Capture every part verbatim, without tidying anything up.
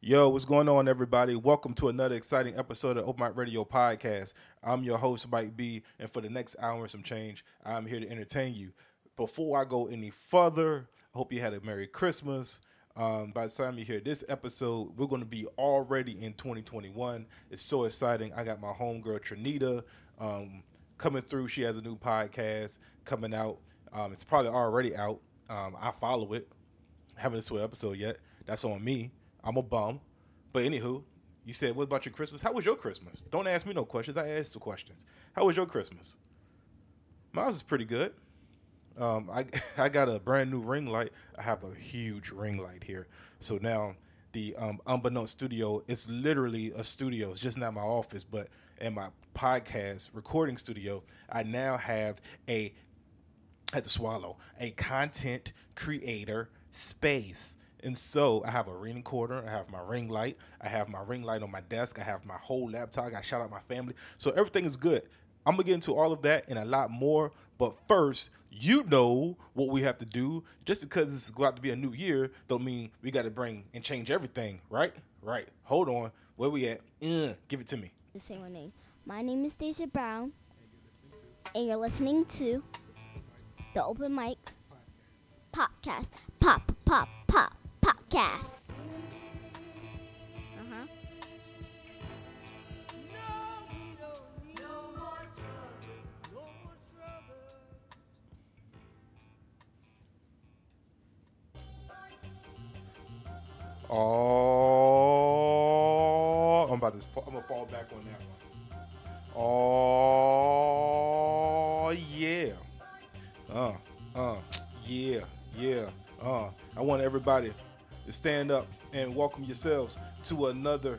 Yo, what's going on, everybody? Welcome to another exciting episode of Open Mic Radio Podcast. I'm your host, Mike B, and for the next hour and some change, I'm here to entertain you. Before I go any further, I hope you had a Merry Christmas. Um, by the time you hear this episode, we're going to be already in twenty twenty-one. It's so exciting. I got my homegirl, Trinita, um, coming through. She has a new podcast coming out. Um, it's probably already out. Um, I follow it. I haven't listened to an episode yet. That's on me. I'm a bum. But anywho, you said, what about your Christmas? How was your Christmas? Don't ask me no questions. I asked the questions. How was your Christmas? Mine is pretty good. Um, I I got a brand new ring light. I have a huge ring light here. So now the um, Unbeknownst Studio, it's literally a studio. It's just not my office, but in my podcast recording studio, I now have a, I had to swallow, a content creator space. And so I have a ring recorder, I have my ring light, I have my ring light on my desk, I have my whole laptop, I shout out my family. So everything is good. I'm going to get into all of that and a lot more. But first, you know what we have to do. Just because it's going to be a new year, don't mean we got to bring and change everything, right? Right. Hold on. Where we at? Uh, give it to me. Say my name. My name is Deja Brown. And you're listening to, you're listening to the Open Mic Podcast. Pop, pop, pop. Podcast. Uh-huh. Oh, I'm about to. I'm gonna fall back on that one. Oh yeah. Uh, uh, yeah, yeah. Uh, I want everybody to stand up and welcome yourselves to another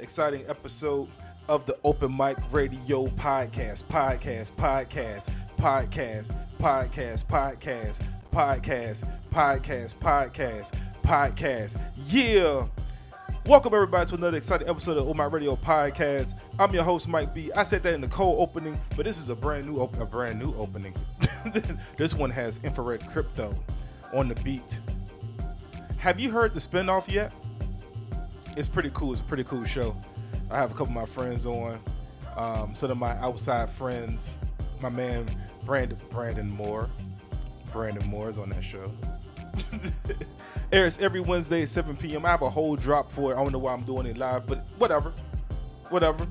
exciting episode of the Open Mic Radio Podcast. Podcast, podcast, podcast, podcast, podcast, podcast, podcast, podcast, podcast. Yeah. Welcome, everybody, to another exciting episode of Open Mic Radio Podcast. I'm your host, Mike B. I said that in the cold opening, but this is a brand new, op- a brand new opening. This one has Infrared Crypto on the beat. Have you heard the spinoff yet? It's pretty cool. It's a pretty cool show. I have a couple of my friends on. Um, some of my outside friends. My man, Brandon, Brandon Moore. Brandon Moore is on that show. Airs every Wednesday at seven p.m. I have a whole drop for it. I don't know why I'm doing it live, but whatever. Whatever.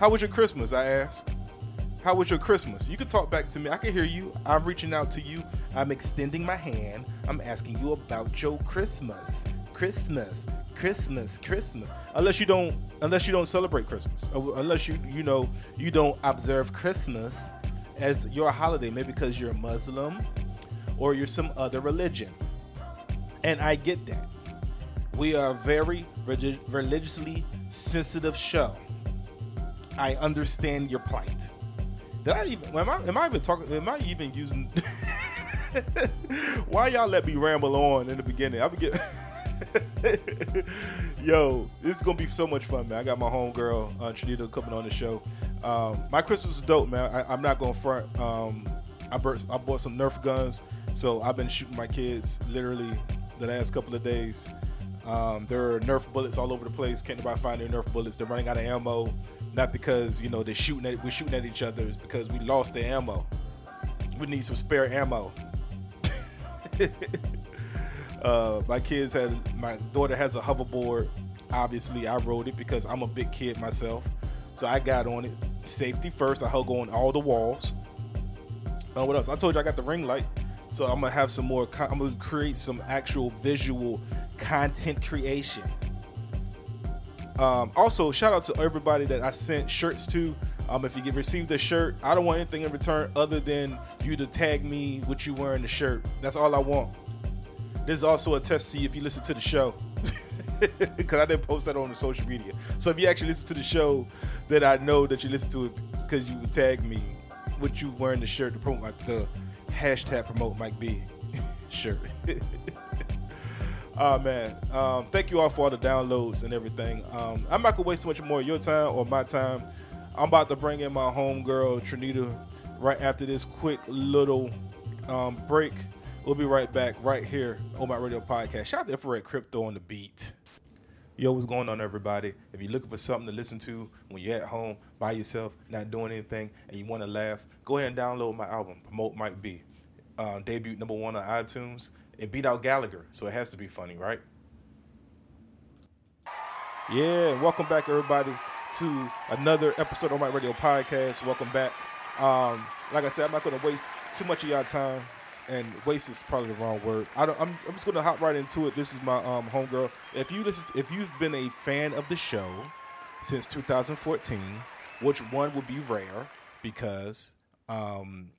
How was your Christmas, I asked? How was your Christmas? You can talk back to me. I can hear you. I'm reaching out to you. I'm extending my hand. I'm asking you about your Christmas. Christmas. Christmas. Christmas. Unless you don't unless you don't celebrate Christmas. Unless you you know you don't observe Christmas as your holiday, maybe because you're a Muslim or you're some other religion. And I get that. We are a very relig- religiously sensitive show. I understand your plight. Did I even am I am I even talking am I even using why y'all let me ramble on in the beginning? I'm get yo, this is gonna be so much fun, man. I got my homegirl uh, Trinita coming on the show. Um, my Christmas was dope, man. I, I'm not gonna front. Um, I, bur- I bought some Nerf guns, so I've been shooting my kids literally the last couple of days. Um, there are Nerf bullets all over the place. Can't nobody find their Nerf bullets. They're running out of ammo. Not because you know they're shooting at we're shooting at each other. It's because we lost the ammo. We need some spare ammo. uh, my kids had, my daughter has a hoverboard. Obviously, I rode it because I'm a big kid myself. So I got on it. Safety first. I hug on all the walls. Uh, what else? I told you I got the ring light. So I'm going to have some more, con- I'm going to create some actual visual content creation. Um, also, shout out to everybody that I sent shirts to. Um, if you get received a shirt, I don't want anything in return other than you to tag me what you wearing the shirt. That's all I want. This is also a test to see if you listen to the show. Because I didn't post that on the social media. So if you actually listen to the show, then I know that you listen to it because you would tag me what you wearing the shirt to promote my, the hashtag promote Mike B shirt. Oh, man. Um, thank you all for all the downloads and everything. Um, I'm not going to waste too much more of your time or my time. I'm about to bring in my homegirl, Trinita, right after this quick little um, break. We'll be right back right here on my radio podcast. Shout out to Infrared Crypto on the beat. Yo, what's going on, everybody? If you're looking for something to listen to when you're at home, by yourself, not doing anything, and you want to laugh, go ahead and download my album, Promote Might Be. Uh, debuted number one on iTunes. It beat out Gallagher, so it has to be funny, right? Yeah, welcome back, everybody, to another episode of my radio podcast. Welcome back. Um, like I said, I'm not going to waste too much of y'all time. And waste is probably the wrong word. I don't, I'm, I'm just going to hop right into it. This is my um, homegirl. If you listen, if you've been a fan of the show since two thousand fourteen, which one would be rare because um,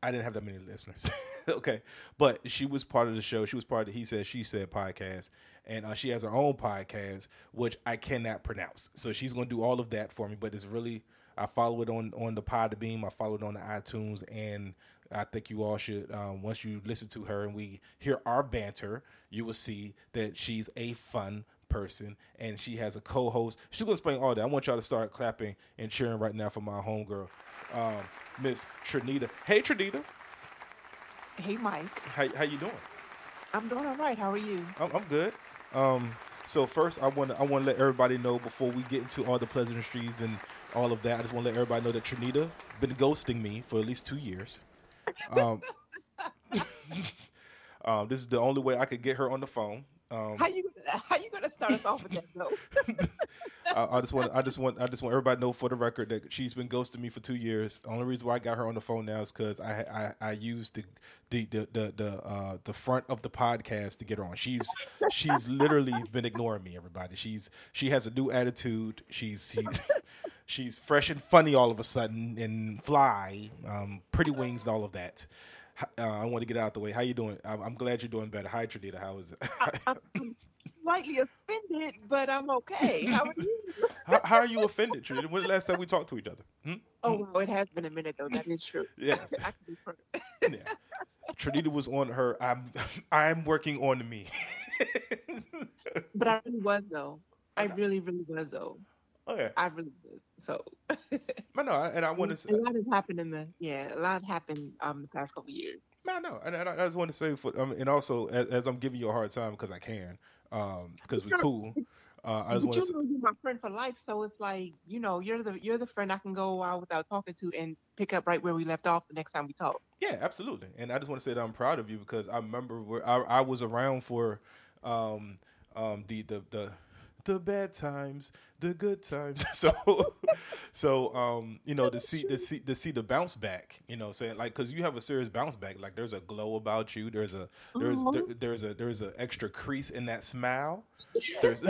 I didn't have that many listeners. Okay, but she was part of the show. She was part of the He Said, She Said podcast, and uh, she has her own podcast, which I cannot pronounce. So she's going to do all of that for me. But it's really, I follow it on on the Podbean. I follow it on the iTunes and. I think you all should, um, once you listen to her and we hear our banter, you will see that she's a fun person and she has a co-host. She's going to explain all that. I want y'all to start clapping and cheering right now for my homegirl, um, Miss Trinita. Hey, Trinita. Hey, Mike. How how you doing? I'm doing all right. How are you? I'm, I'm good. Um, so first, I want to I want to let everybody know before we get into all the pleasantries and all of that, I just want to let everybody know that Trinita been ghosting me for at least two years. um, um, this is the only way I could get her on the phone. Um, how you how you gonna start us off with that though? I, I just want I just want I just want everybody to know for the record that she's been ghosting me for two years. The only reason why I got her on the phone now is because I, I I used the the the the the, uh, the front of the podcast to get her on. She's she's literally been ignoring me. Everybody, she's she has a new attitude. She's she's. She's fresh and funny all of a sudden and fly, um, pretty wings and all of that. Uh, I want to get out the way. How you doing? I'm, I'm glad you're doing better. Hi, Trinita. How is it? I, I'm slightly offended, but I'm okay. How are you? how, how are you offended, Trinita? When was the last time we talked to each other? Hmm? Oh, well, it has been a minute, though. That is true. Yes. I can be perfect. Yeah. Trinita was on her. I'm, I'm working on me. But I really was, though. I really, really was, though. Oh, yeah. I really was. So, but no, and I want to say a lot has happened in the yeah, a lot happened um the past couple of years. No, no, and, and I, I just want to say for um, and also as, as I'm giving you a hard time because I can, um, because we're cool. Uh, I just want to. You know, you're my friend for life, so it's like you know you're the you're the friend I can go out without talking to and pick up right where we left off the next time we talk. Yeah, absolutely, and I just want to say that I'm proud of you because I remember where I, I was around for, um, um the the the. The bad times, the good times. So, so um, you know, to see to see to see the bounce back, you know, saying like, cause you have a serious bounce back. Like, there's a glow about you. There's a there's there, there's a there's an extra crease in that smile. There's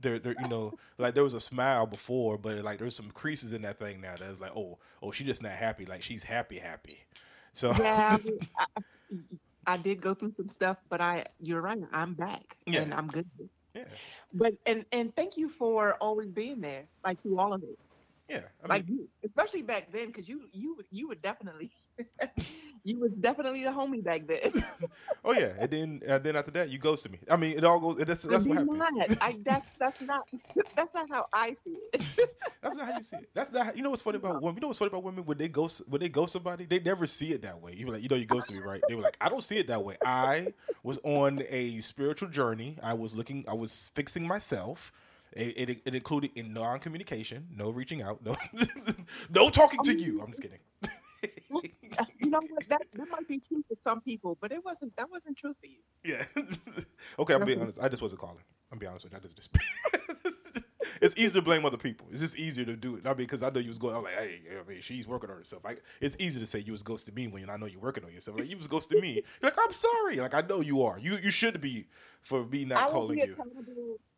there there you know, like there was a smile before, but like there's some creases in that thing now. That's like, oh oh, she's just not happy. Like she's happy happy. So yeah, I, I did go through some stuff, but I you're right. I'm back yeah. and I'm good. Yeah. But and and thank you for always being there, like through all of it. Yeah. I mean, like you, especially back then, because you you you were definitely you was definitely the homie back then. Oh yeah, and then and then after that, you ghosted me. I mean, it all goes. That's that's I what happens. Not. I that's that's not that's not how I see it. That's not how you see it. That's not how, you know what's funny about women. You know what's funny about women when they ghost when they ghost somebody, they never see it that way. You were like, you know, you ghosted me, right? They were like, I don't see it that way. I was on a spiritual journey. I was looking. I was fixing myself. It, it, it included in non-communication, no reaching out, no no talking to you. I'm just kidding. You know what? That, that might be true for some people, but it wasn't. That wasn't true for you. Yeah. Okay, I'm being honest. I just wasn't calling. I'm being honest with you. I just. just it's easy to blame other people. It's just easier to do it. I mean, because I know you was going. I'm like, hey, I mean, she's working on herself. Like, it's easy to say you was ghosting me when I know you're working on yourself. Like, you was ghosting me. You're like, I'm sorry. Like, I know you are. You you should be for me not I calling you.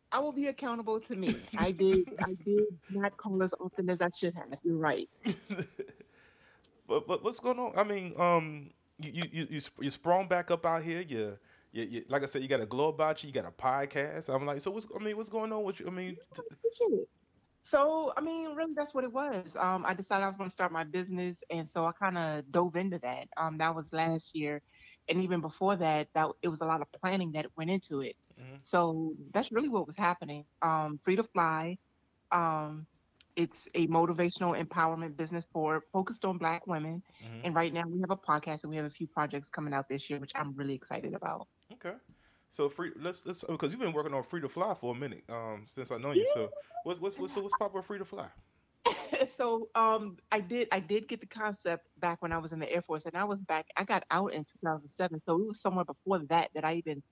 I will be accountable to me. I did. I did not call as often as I should have. You're right. But but what's going on? I mean, um, you you you you sprung back up out here. You, you, you like I said, you got a glow about you. You got a podcast. I'm like, so what's I mean, what's going on with you? I mean, so I mean, really, that's what it was. Um, I decided I was going to start my business, and so I kind of dove into that. Um, that was last year, and even before that, that it was a lot of planning that went into it. Mm-hmm. So that's really what was happening. Um, Free to Fly. Um. It's a motivational empowerment business for focused on Black women. Mm-hmm. And right now we have a podcast and we have a few projects coming out this year, which I'm really excited about. Okay. So free, let's let's because you've been working on Free to Fly for a minute um, since I know you. So what's what's what's so what's popular Free to Fly? So um, I did I did get the concept back when I was in the Air Force, and I was back. I got out in two thousand seven, so it was somewhere before that that I even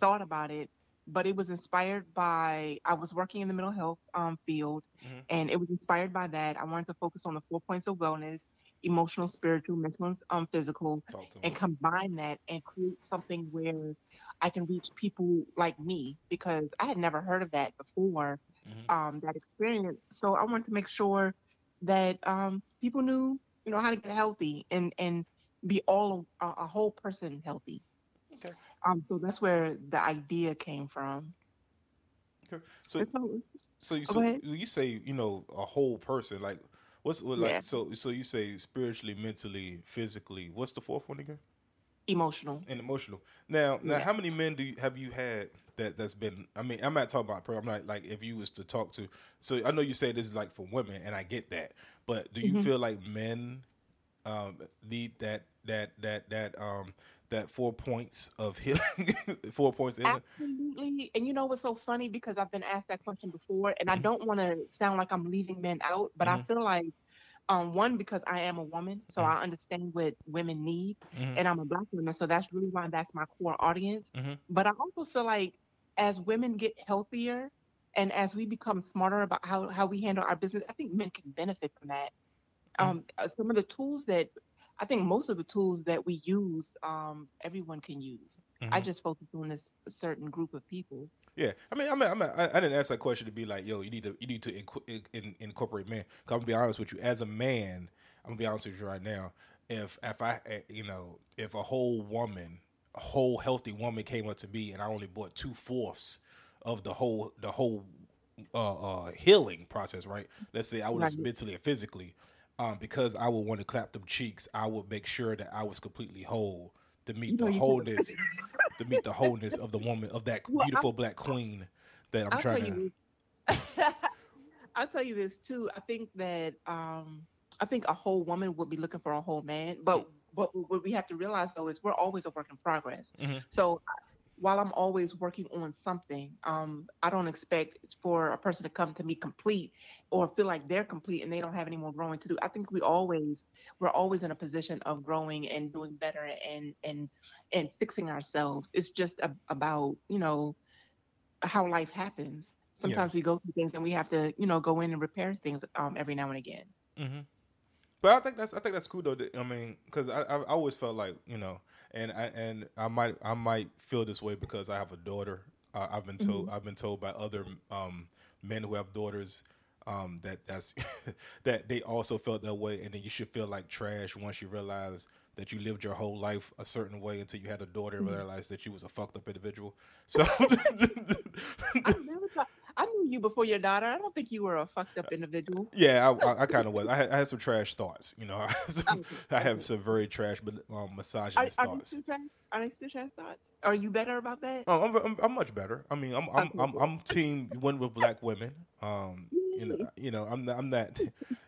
thought about it. But it was inspired by, I was working in the mental health um, field, mm-hmm. and it was inspired by that. I wanted to focus on the four points of wellness: emotional, spiritual, mental, and um, physical, and combine that and create something where I can reach people like me, because I had never heard of that before, mm-hmm. um, that experience. So I wanted to make sure that um, people knew, you know, how to get healthy and, and be all a, a whole person healthy. Okay. Um, so that's where the idea came from. Okay. So, so you, so you say, you know, a whole person, like what's what, like, yeah. so, so you say spiritually, mentally, physically, what's the fourth one again? Emotional. And emotional. Now, now yeah. how many men do you, have you had that that's been, I mean, I'm not talking about prayer. I'm not like, if you was to talk to, so I know you say this is like for women and I get that, but do you mm-hmm. feel like men um, need that, that, that, that, um, that four points of healing, four points. Absolutely. And you know what's so funny, because I've been asked that question before, and mm-hmm. I don't want to sound like I'm leaving men out, but mm-hmm. I feel like, um, one, because I am a woman, so mm-hmm. I understand what women need, mm-hmm. and I'm a Black woman, so that's really why that's my core audience. Mm-hmm. But I also feel like as women get healthier and as we become smarter about how, how we handle our business, I think men can benefit from that. Mm-hmm. Um, some of the tools that, I think most of the tools that we use, um, everyone can use. Mm-hmm. I just focus on this certain group of people. Yeah, I mean, I mean, I'm not, I didn't ask that question to be like, yo, you need to, you need to inc- in, incorporate men. Cause I'm gonna be honest with you, as a man, I'm gonna be honest with you right now. If if I, you know, if a whole woman, a whole healthy woman came up to me and I only bought two fourths of the whole the whole uh, uh, healing process, right? Let's say I was right. mentally and physically. Um, because I would want to clap them cheeks, I would make sure that I was completely whole to meet you know, the wholeness, to meet the wholeness of the woman, of that well, beautiful I'll, black queen that I'm I'll trying to. I'll tell you this too. I think that um, I think a whole woman would be looking for a whole man, but what, what we have to realize though is we're always a work in progress. Mm-hmm. So while I'm always working on something, um, I don't expect for a person to come to me complete or feel like they're complete and they don't have any more growing to do. I think we always, we're always in a position of growing and doing better and and, and fixing ourselves. It's just a, about, you know, how life happens. Sometimes yeah. we go through things and we have to, you know, go in and repair things um, every now and again. Mm-hmm. But I think that's I think that's cool though. I mean, because I I always felt like, you know, and I and I might I might feel this way because I have a daughter. Uh, I've been told mm-hmm. I've been told by other um, men who have daughters um, that that's that they also felt that way. And then you should feel like trash once you realize that you lived your whole life a certain way until you had a daughter mm-hmm. and realized that you was a fucked up individual. So I never thought. I knew you before your daughter. I don't think you were a fucked up individual. Yeah, I, I, I kind of was. I had, I had some trash thoughts, you know. I, some, I have some very trash, but um, misogynist are, are thoughts. They trash? Are they still trash thoughts? Are you better about that? Oh, I'm, I'm, I'm much better. I mean, I'm, I'm, I'm, I'm team one with black women. Um, you know, you know, I'm, not, I'm not,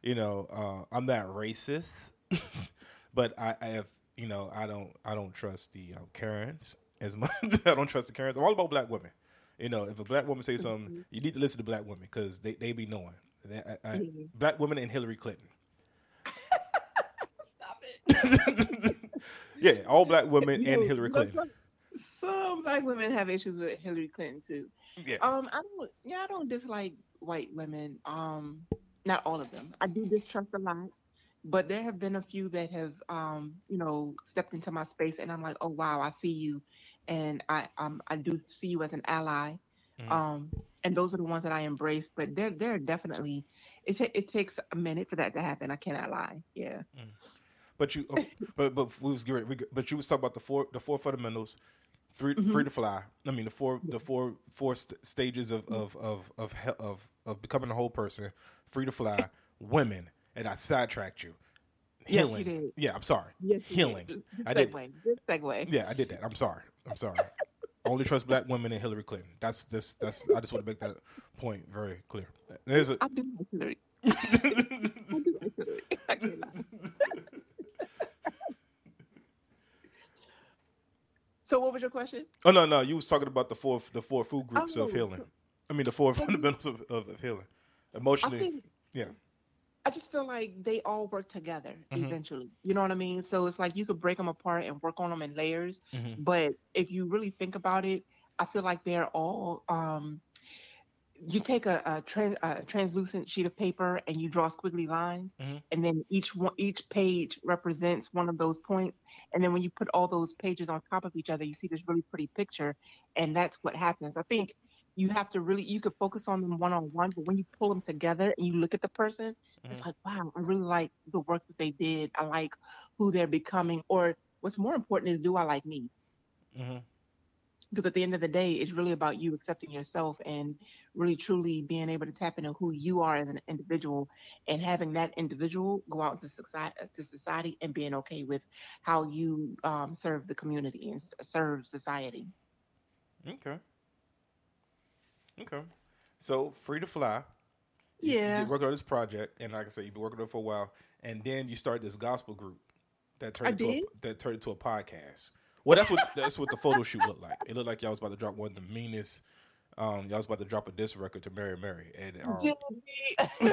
you know, uh, I'm not racist, but I, I have, you know, I don't, I don't trust the um, Karens as much. I don't trust the Karens. I'm all about black women. You know, if a black woman says something, mm-hmm. you need to listen to black women because they, they be knowing. They, I, I, mm-hmm. Black women and Hillary Clinton. Stop it. Yeah, all black women you, and Hillary Clinton. Some black women have issues with Hillary Clinton too. Yeah. Um, I don't. Yeah, I don't dislike white women. Um, not all of them. I do distrust a lot, but there have been a few that have, um, you know, stepped into my space, and I'm like, oh wow, I see you. And I um, I do see you as an ally, mm-hmm. um, and those are the ones that I embrace. But there there are definitely it t- it takes a minute for that to happen. I cannot lie. Yeah. Mm. But you oh, but but we was we, but you was talking about the four the four fundamentals, free mm-hmm. free to fly. I mean the four the four four st- stages of of of of, he- of of becoming a whole person. Free to fly, women, and I sidetracked you. Healing. Yes, you did. Yeah, I'm sorry. Yes, you Healing. Did. Good I did. Good segue. Yeah, I did that. I'm sorry. I'm sorry. Only trust black women and Hillary Clinton. That's this. That's. I just want to make that point very clear. There's a. I do like Hillary. I do like Hillary. I can't lie. So what was your question? Oh no, no, you was talking about the four the four food groups I mean, of healing. I mean the four fundamentals of, of, of healing, emotionally. I think, yeah. I just feel like they all work together mm-hmm. eventually. You know what I mean? So it's like you could break them apart and work on them in layers, mm-hmm. but if you really think about it, I feel like they're all. Um, you take a, a, trans, a translucent sheet of paper and you draw squiggly lines mm-hmm. and then each one, each page represents one of those points. And then when you put all those pages on top of each other, you see this really pretty picture, and that's what happens. I think you have to really, you could focus on them one-on-one, but when you pull them together and you look at the person, mm-hmm. it's like, wow, I really like the work that they did. I like who they're becoming, or what's more important is, do I like me? Mm-hmm. Because at the end of the day, it's really about you accepting yourself and really truly being able to tap into who you are as an individual, and having that individual go out into society, to society and being okay with how you um, serve the community and serve society. Okay. Okay. So Free to Fly. You, yeah. You've been working on this project, and like I said, you've been working on it for a while, and then you started this gospel group that turned I into did? A, that turned into a podcast. Well, that's what that's what the photo shoot looked like. It looked like y'all was about to drop one of the meanest. Um, y'all was about to drop a diss record to Mary Mary, and um...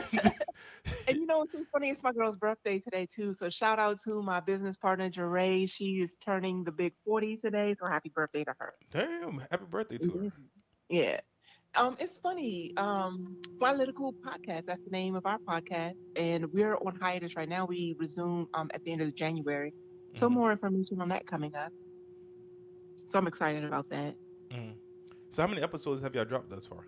and you know what's so funny? It's my girl's birthday today too. So shout out to my business partner Jeray. She is turning the big forty today. So happy birthday to her! Damn, happy birthday to mm-hmm. her! Yeah. Um, it's funny. Um, Flylytical Podcast, that's the name of our podcast, and we're on hiatus right now. We resume um, at the end of January. So mm-hmm. more information on that coming up. So I'm excited about that. Mm. So how many episodes have y'all dropped thus far?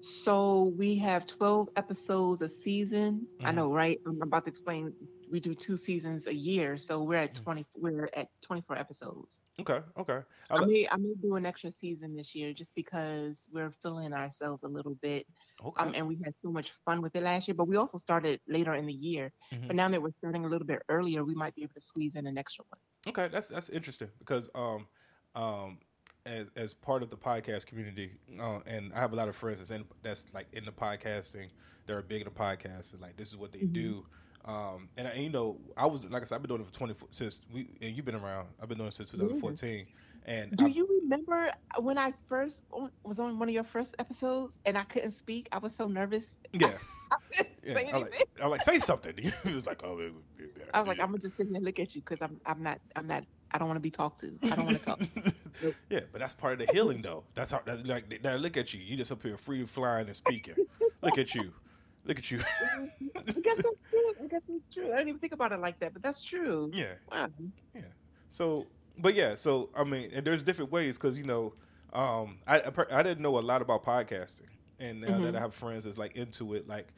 So we have twelve episodes a season. Mm. I know, right? I'm about to explain. We do two seasons a year, so we're at twenty. Mm. We're at twenty-four episodes. Okay, okay. I'll I may I may do an extra season this year just because we're filling ourselves a little bit. Okay. Um, and we had so much fun with it last year, but we also started later in the year. Mm-hmm. But now that we're starting a little bit earlier, we might be able to squeeze in an extra one. Okay, that's that's interesting because um. Um, as as part of the podcast community, uh, and I have a lot of friends that's in, that's like in the podcasting. They're big in the podcast, and like this is what they mm-hmm. do. Um, and, and you know, I was like I said, I've been doing it for twenty since we. And you've been around. I've been doing it since twenty fourteen. And do I, you remember when I first on, was on one of your first episodes and I couldn't speak? I was so nervous. Yeah. I yeah, say I like, I like say something. He was like, "Oh, it would be better." I was like, "I'm gonna just sit here and look at you because I'm, I'm not, I'm not, I don't want to be talked to. I don't want to talk." Nope. Yeah, but that's part of the healing, though. That's how. That's like, now look at you. You just up here free flying and speaking. Look at you. Look at you. I guess that's true. I guess that's true. I didn't even think about it like that, but that's true. Yeah. Wow. Yeah. So, but yeah. So I mean, and there's different ways because you know, um, I I didn't know a lot about podcasting. And now mm-hmm. that I have friends that's like into it, like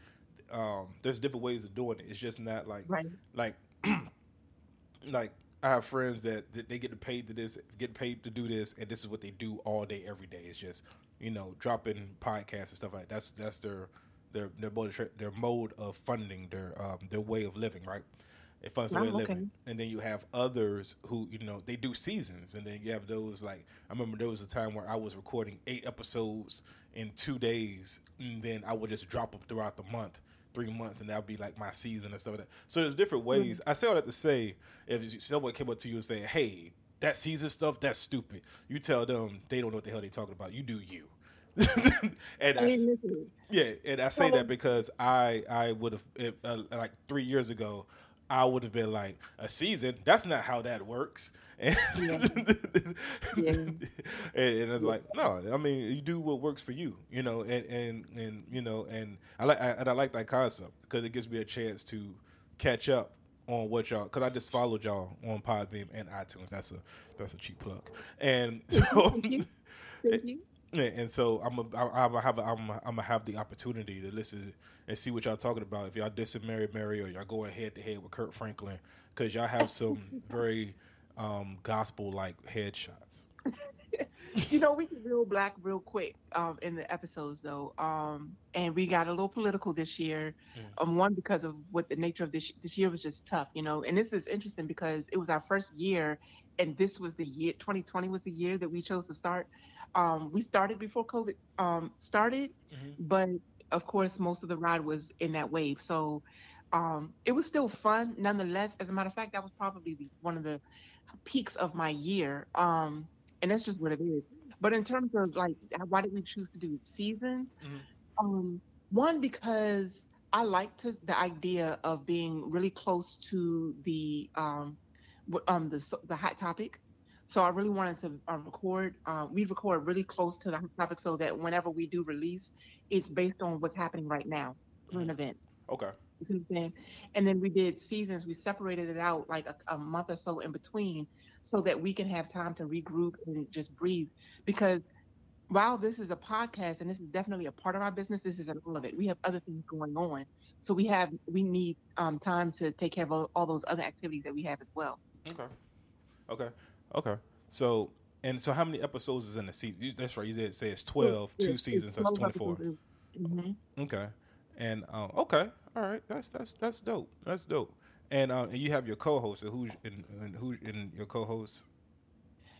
um, there's different ways of doing it. It's just not like right. like like I have friends that, that they get paid to this, get paid to do this, and this is what they do all day, every day. It's just you know dropping podcasts and stuff like that. That's that's their their their mode of, their mode of funding, their um, their way of living, right? It funds the way of living. Okay. And then you have others who you know they do seasons, and then you have those like I remember there was a time where I was recording eight episodes in two days, and then I would just drop them throughout the month, three months, and that would be like my season and stuff like that. So there's different ways. Mm-hmm. I say all that to say, if someone came up to you and said, hey, that season stuff, that's stupid. You tell them they don't know what the hell they're talking about. You do you. and I, I yeah, and I say that because I I would have, uh, like three years ago, I would have been like, a season? That's not how that works. And, yeah. Yeah. and, and it's like no, I mean you do what works for you, you know, and and, and you know, and I like I, and I like that concept because it gives me a chance to catch up on what y'all because I just followed y'all on Podbean and iTunes. That's a that's a cheap plug, and so Thank you. Thank you. And, and so I'm a, I, I have a, I'm a, I'm gonna have the opportunity to listen and see what y'all talking about. If y'all dissing Mary Mary or y'all going head to head with Kurt Franklin because y'all have some very Um, gospel like headshots. You know, we can reel black real quick um, in the episodes though, um, and we got a little political this year. Mm. Um, one because of what the nature of this this year was just tough, you know. And this is interesting because it was our first year, and this was the year twenty twenty was the year that we chose to start. Um, we started before COVID um, started, mm-hmm. but of course, most of the ride was in that wave. So. Um, it was still fun, nonetheless. As a matter of fact, that was probably the, one of the peaks of my year. Um, and that's just what it is. But in terms of like, why did we choose to do seasons? Mm-hmm. Um, one, because I liked to, the idea of being really close to the um, um the the hot topic. So I really wanted to uh, record. Uh, we record really close to the hot topic so that whenever we do release, it's based on what's happening right now for mm-hmm. an event. Okay. And then we did seasons. We separated it out like a, a month or so in between so that we can have time to regroup and just breathe. Because while this is a podcast and this is definitely a part of our business, this isn't all of it. We have other things going on. So we have we need um, time to take care of all, all those other activities that we have as well. Okay. Okay. Okay. So and so how many episodes is in the season? That's right. You did say it's twelve, two seasons, that's twenty-four. Mm-hmm. Okay. And um, okay. All right, that's that's that's dope. That's dope. And uh, and you have your co-host. So who's and, and who and your co-host?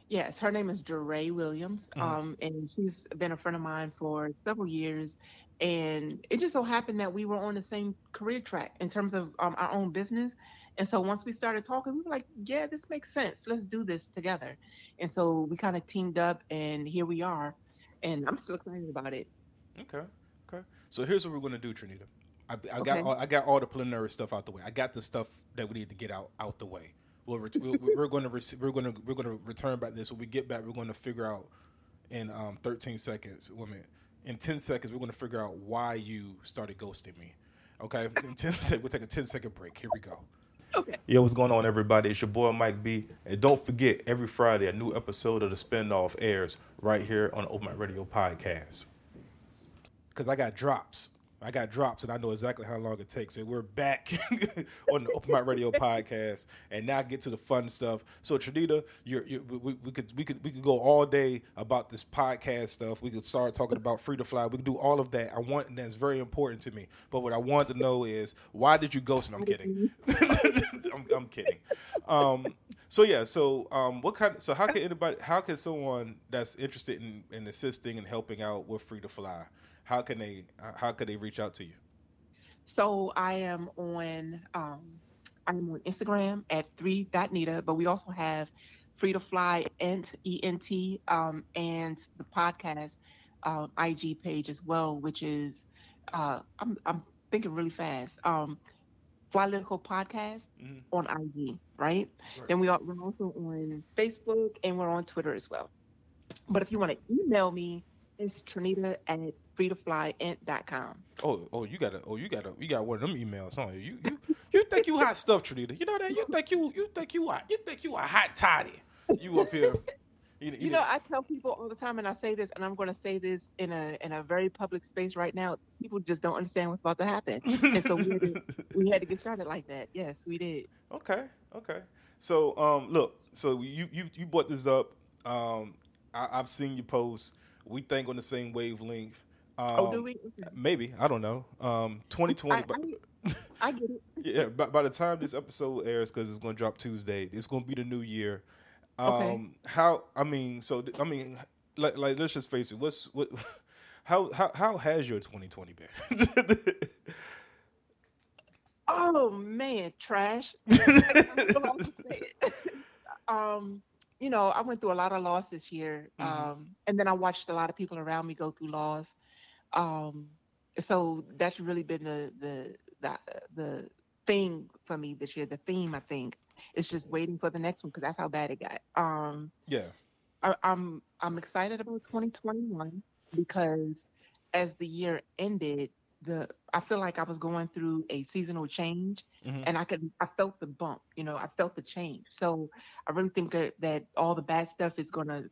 Yes, her name is Jeray Williams. Mm-hmm. Um, and she's been a friend of mine for several years. And it just so happened that we were on the same career track in terms of um, our own business. And so once we started talking, we were like, "Yeah, this makes sense. Let's do this together." And so we kind of teamed up, and here we are. And I'm still excited about it. Okay. Okay. So here's what we're gonna do, Trinita. I, I okay. got all, I got all the preliminary stuff out the way. I got the stuff that we need to get out out the way. We'll ret- we're going to rec- we're going to we're going to return back to this. When we get back, we're going to figure out in um, thirteen seconds. Wait a minute. In ten seconds, we're going to figure out why you started ghosting me. Okay, in ten seconds, we'll take a ten second break. Here we go. Okay. Yo, what's going on, everybody? It's your boy Mike B, and don't forget every Friday a new episode of the Spinoff airs right here on the Open Mic Radio podcast. Because I got drops. I got drops, and I know exactly how long it takes. And we're back on the Open Mic Radio podcast, and now get to the fun stuff. So, Trinita, you're, you're, we, we could we could we could go all day about this podcast stuff. We could start talking about Free to Fly. We could do all of that. I want, and that's very important to me. But what I want to know is why did you ghost me? I'm kidding. I'm, I'm kidding. Um, so yeah. So um, what kind? So how can anybody? How can someone that's interested in, in assisting and helping out with Free to Fly? How can they how could they reach out to you? So I am on um, I'm on Instagram at three dot nita, but we also have Free to Fly and E N T um, and the podcast um, I G page as well, which is uh, I'm I'm thinking really fast. Um, Flylytical Podcast mm-hmm. on I G, right? right? Then we are we're also on Facebook and we're on Twitter as well. But if you want to email me, it's Trinita at free to fly int dot com. Oh, oh, you got a, oh, you got a, you got one of them emails, huh? You, you, you think you hot stuff, Trinita? You know that? You think you, you think you are, you think you are hot toddy? You up here? You, you, you know, I tell people all the time, and I say this, and I'm going to say this in a in a very public space right now. People just don't understand what's about to happen, and so we had to, we had to get started like that. Yes, we did. Okay, okay. So, um, look, so you you you brought this up. Um, I, I've seen you post. We think on the same wavelength. Um, oh, do we? Okay. Maybe. I don't know. Um, twenty twenty. I, by, I, I get it. Yeah, by, by the time this episode airs, because it's going to drop Tuesday, it's going to be the new year. Um, okay. How, I mean, so, I mean, like, like let's just face it. What's, what, how, how, how has your twenty twenty been? Oh, man, trash. um, You know, I went through a lot of loss this year, mm-hmm. um, and then I watched a lot of people around me go through loss. Um, so that's really been the, the the the thing for me this year. The theme, I think, is just waiting for the next one because that's how bad it got. Um, yeah, I, I'm I'm excited about twenty twenty-one because as the year ended, the I feel like I was going through a seasonal change. Mm-hmm. And I could, I felt the bump, you know, I felt the change. So I really think that, that all the bad stuff is going to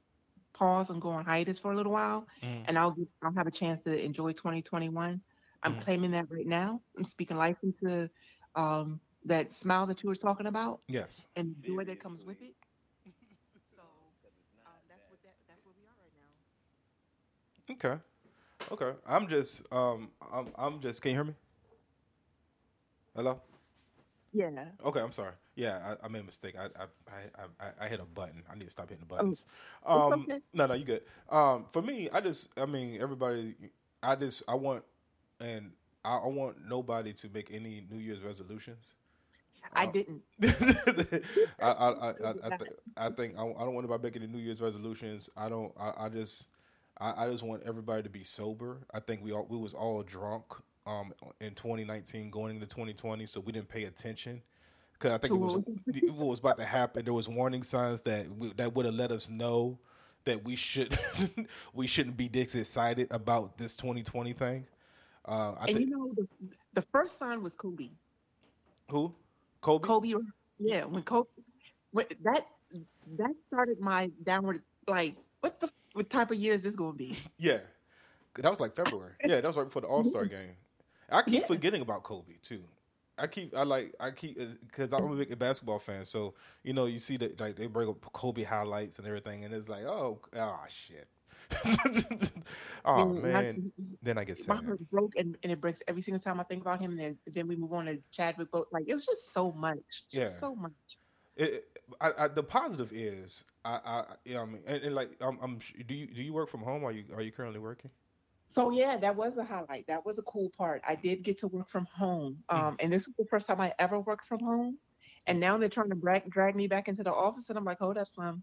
pause and go on hiatus for a little while. Mm. And I'll, I'll have a chance to enjoy twenty twenty-one. I'm mm. claiming that right now. I'm speaking life into um, that smile that you were talking about. Yes. And the joy that comes with it. So uh, that's what that, that's where we are right now. Okay. Okay. I'm just, um, I'm, I'm just, can you hear me? Hello? Yeah. Okay, I'm sorry. Yeah, I, I made a mistake. I, I I I hit a button. I need to stop hitting the buttons. Oh, um, okay. No, no, you good. Um, for me, I just, I mean, everybody, I just, I want, and I, I want nobody to make any New Year's resolutions. I didn't. I, I, I, I, I, th- I think I, I don't want anybody making the New Year's resolutions. I don't. I, I just. I, I just want everybody to be sober. I think we all we was all drunk um, in twenty nineteen going into twenty twenty, so we didn't pay attention because I think it was what was about to happen. There was warning signs that we, that would have let us know that we should we shouldn't be this excited about this twenty twenty thing. Uh, I and th- you know, the, the first sign was Kobe. Who? Kobe. Kobe. Yeah, when Kobe, when that that started my downward. Like, what the what type of year is this going to be? Yeah, that was like February. Yeah, that was right before the All-Star game. I keep yeah. forgetting about Kobe too. I keep I like I keep because I'm a big basketball fan. So you know, you see that like they bring up Kobe highlights and everything, and it's like, oh, oh shit. oh man, I, then I get sad. My heart broke, and, and it breaks every single time I think about him. And then, then we move on to Chadwick Boseman. Like it was just so much, just yeah, so much. It, I, I, the positive is, I, I, you know, I mean, and, and like, I'm, I'm. Do you do you work from home? Are you are you currently working? So yeah, that was a highlight. That was a cool part. I did get to work from home, um, mm-hmm. and this was the first time I ever worked from home. And now they're trying to drag drag me back into the office, and I'm like, hold up, Slim,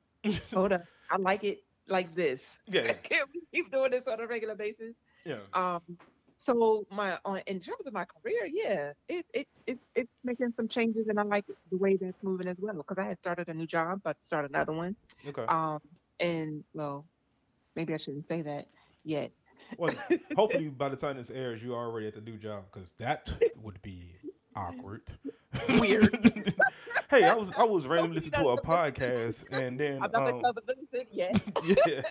hold up. I like it. Like this. Yeah. Can we keep doing this on a regular basis? Yeah. Um. So my on in terms of my career, yeah, it it it it's making some changes, and I like the way that's moving as well because I had started a new job, but start another one. Okay. Um. And well, maybe I shouldn't say that yet. Well, hopefully by the time this airs, you're already at the new job because that would be awkward. Weird. Hey, I was I was randomly listening to a podcast and then I'm not um, yet. yeah,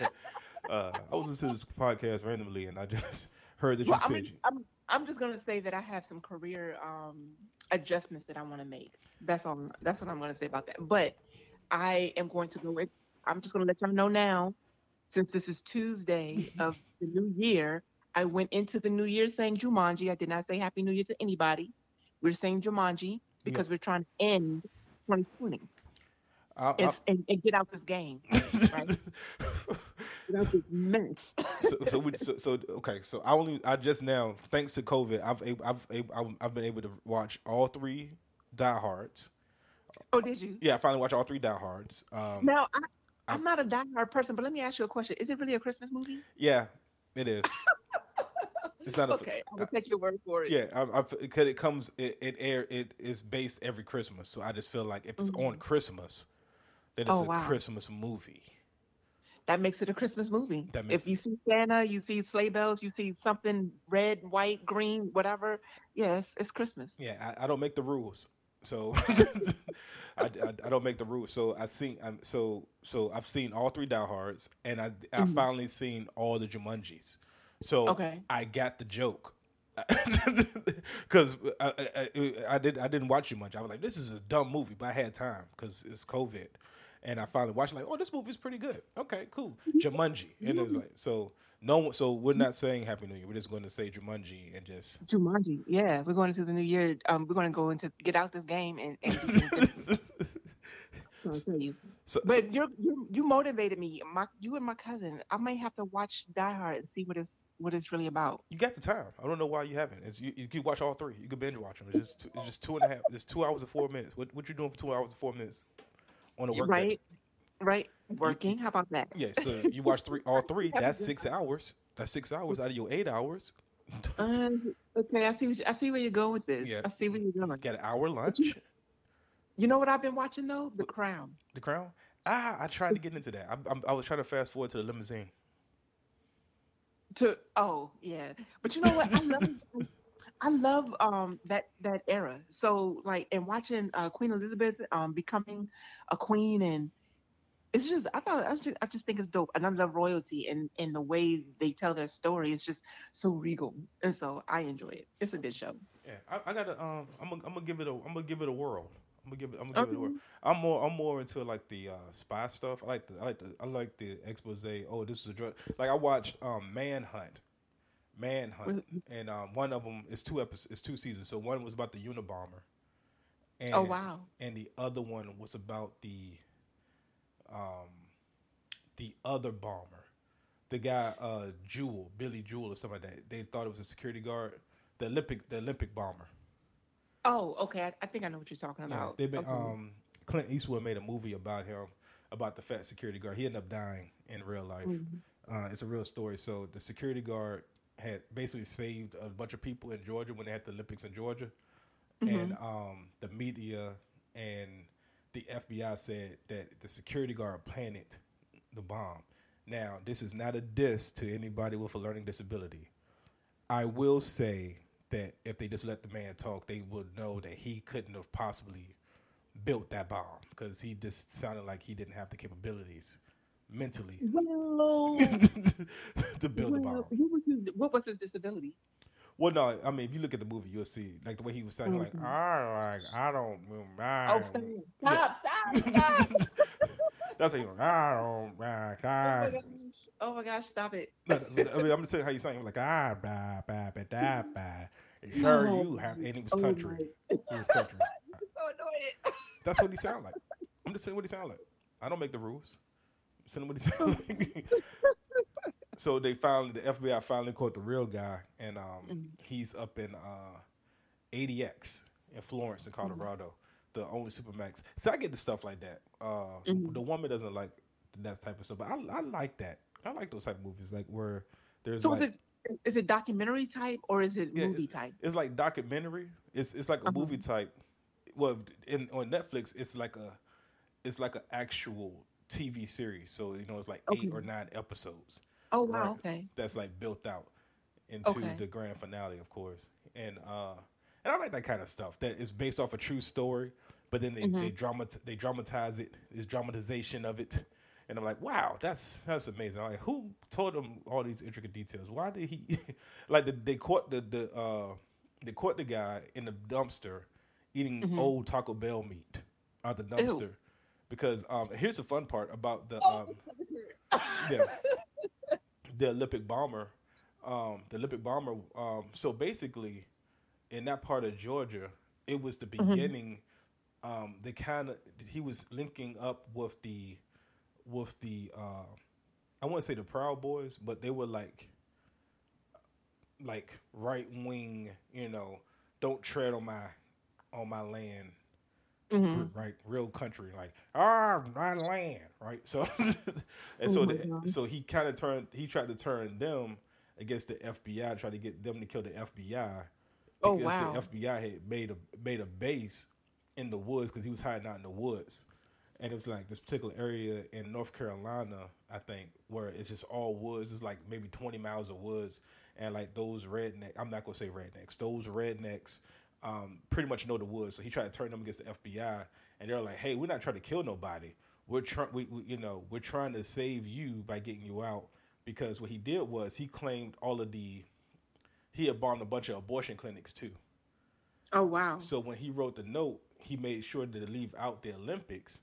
uh, I was listening to this podcast randomly and I just heard that you well, said. I'm, you. I'm I'm just gonna say that I have some career um, adjustments that I want to make. That's all. That's what I'm gonna say about that. But I am going to go. With, I'm just gonna let y'all know now, since this is Tuesday of the new year. I went into the new year saying Jumanji. I did not say Happy New Year to anybody. We're saying Jumanji because yeah. we're trying to end twenty twenty I'll, I'll, and, and get out this game. Right? Get out this mess. so, so, we, so, so, okay. So I only, I just now, thanks to COVID, I've, I've, I've, I've been able to watch all three Die Hards. Oh, did you? Yeah, I finally watched all three Die Hards. Um, now, I, I'm I, not a Die Hard person, but let me ask you a question: is it really a Christmas movie? Yeah, it is. It's not okay. A, I will take your word for it. Yeah, I, I, cause it comes, it it air, it is based every Christmas. So I just feel like if it's mm-hmm. on Christmas, then it's oh, a wow. Christmas movie. That makes it a Christmas movie. That makes if it. You see Santa, you see sleigh bells, you see something red, white, green, whatever. Yes, it's Christmas. Yeah, I, I don't make the rules, so I, I, I don't make the rules. So I seen, I'm, so so I've seen all three Die Hards, and I I mm-hmm. finally seen all the Jumanjis. So okay. I got the joke because I, I, I did I didn't watch it much. I was like, this is a dumb movie, but I had time because it's COVID, and I finally watched. Like, oh, this movie's pretty good. Okay, cool. Jumanji, and it was like so. No, so we're not saying Happy New Year. We're just going to say Jumanji and just Jumanji. Yeah, we're going into the new year. Um, we're going to go into get out this game and. and I'm trying to tell you. So, but so, you're, you you motivated me. My, you and my cousin. I might have to watch Die Hard and see what it's what it's really about. You got the time. I don't know why you haven't. It's, you can watch all three. You can binge watch them. It's just two, it's just two and a half. It's two hours and four minutes. What what you doing for two hours and four minutes on a work right, day? Right, working. You, how about that? Yeah. So you watch three all three. That's six hours. That's six hours out of your eight hours. um, okay, I see. What you, I see where you go with this. Yeah, I see where you're going. Got an hour lunch. You know what I've been watching though? The Crown. The Crown? Ah, I tried to get into that. I, I, I was trying to fast forward to the limousine. To oh yeah, but you know what? I love I love um that that era. So like, and watching uh, Queen Elizabeth um becoming a queen, and it's just I thought I just I just think it's dope, and I love royalty and and the way they tell their story. It's just so regal, and so I enjoy it. It's a good show. Yeah, I, I gotta um I'm gonna I'm gonna give it a I'm gonna give it a whirl. I'm gonna give it. I'm gonna give okay. it a word. I'm more. I'm more into like the uh, spy stuff. I like the. I like the. I like the expose. Oh, this is a drug. Like I watched um, Manhunt, Manhunt, and um, one of them is two episodes. It's two seasons. So one was about the Unabomber. And, oh wow! And the other one was about the, um, the other bomber, the guy uh, Jewel, Billy Jewel or something like that. They thought it was a security guard. The Olympic, the Olympic bomber. Oh, okay. I, I think I know what you're talking about. Yeah, they've been, okay. um, Clint Eastwood made a movie about him, about the fat security guard. He ended up dying in real life. Mm-hmm. Uh, it's a real story. So the security guard had basically saved a bunch of people in Georgia when they had the Olympics in Georgia. Mm-hmm. And um, the media and the F B I said that the security guard planted the bomb. Now, this is not a diss to anybody with a learning disability. I will say that if they just let the man talk, they would know that he couldn't have possibly built that bomb because he just sounded like he didn't have the capabilities mentally well, to build well, a bomb. Who was his, what was his disability? Well, no, I mean, if you look at the movie, you'll see, like, the way he was sounding, mm-hmm. like, I like, I don't, I don't. Oh, stop, yeah. stop, stop. That's how you like, I don't, like, I. Oh, oh, my gosh, stop it. No, I mean, I'm going to tell you how you sound. You're like, ah, bah, bah, bah, bah, bah. And sure, no. you have, and it was country. Oh, it was country. I'm so annoyed. That's what he sound like. I'm just saying what he sound like. I don't make the rules. I'm saying what he sound like. So they finally, the F B I finally caught the real guy, and um, mm-hmm. he's up in uh, A D X in Florence in Colorado, mm-hmm. the only Supermax. So I get the stuff like that. Uh, mm-hmm. The woman doesn't like that type of stuff, but I, I like that. I like those type of movies, like where there's so like... So is it, is it documentary type or is it yeah, movie it's, type? It's like documentary. It's it's like a uh-huh. movie type. Well, in, on Netflix, it's like a it's like an actual T V series. So, you know, it's like okay. eight or nine episodes. Oh wow! Right, okay, that's like built out into okay. the grand finale, of course, and uh, and I like that kind of stuff that is based off a true story, but then they mm-hmm. they dramat they dramatize it, this dramatization of it, and I'm like, wow, that's that's amazing. I'm like, who told them all these intricate details? Why did he like the, they caught the the uh, they caught the guy in the dumpster eating mm-hmm. old Taco Bell meat out the dumpster Ew. because um, here's the fun part about the um, yeah. The Olympic bomber, um, the Olympic bomber. Um, so basically, in that part of Georgia, it was the beginning. Mm-hmm. Um, the kind of he was linking up with the, with the, uh, I wouldn't say the Proud Boys, but they were like, like right wing. You know, don't tread on my, on my land. Mm-hmm. Group, right, real country, like ah, my land, right. So, and so, oh the, so he kind of turned. He tried to turn them against the F B I, tried to get them to kill the F B I. Oh wow! The F B I had made a made a base in the woods because he was hiding out in the woods, and it was like this particular area in North Carolina, I think, where it's just all woods. It's like maybe twenty miles of woods, and like those rednecks. I'm not gonna say rednecks. Those rednecks. Um, pretty much know the woods, so he tried to turn them against the F B I, and they're like, "Hey, we're not trying to kill nobody. We're trying, we, we, you know, we're trying to save you by getting you out." Because what he did was he claimed all of the, he had bombed a bunch of abortion clinics too. Oh wow! So when he wrote the note, he made sure to leave out the Olympics,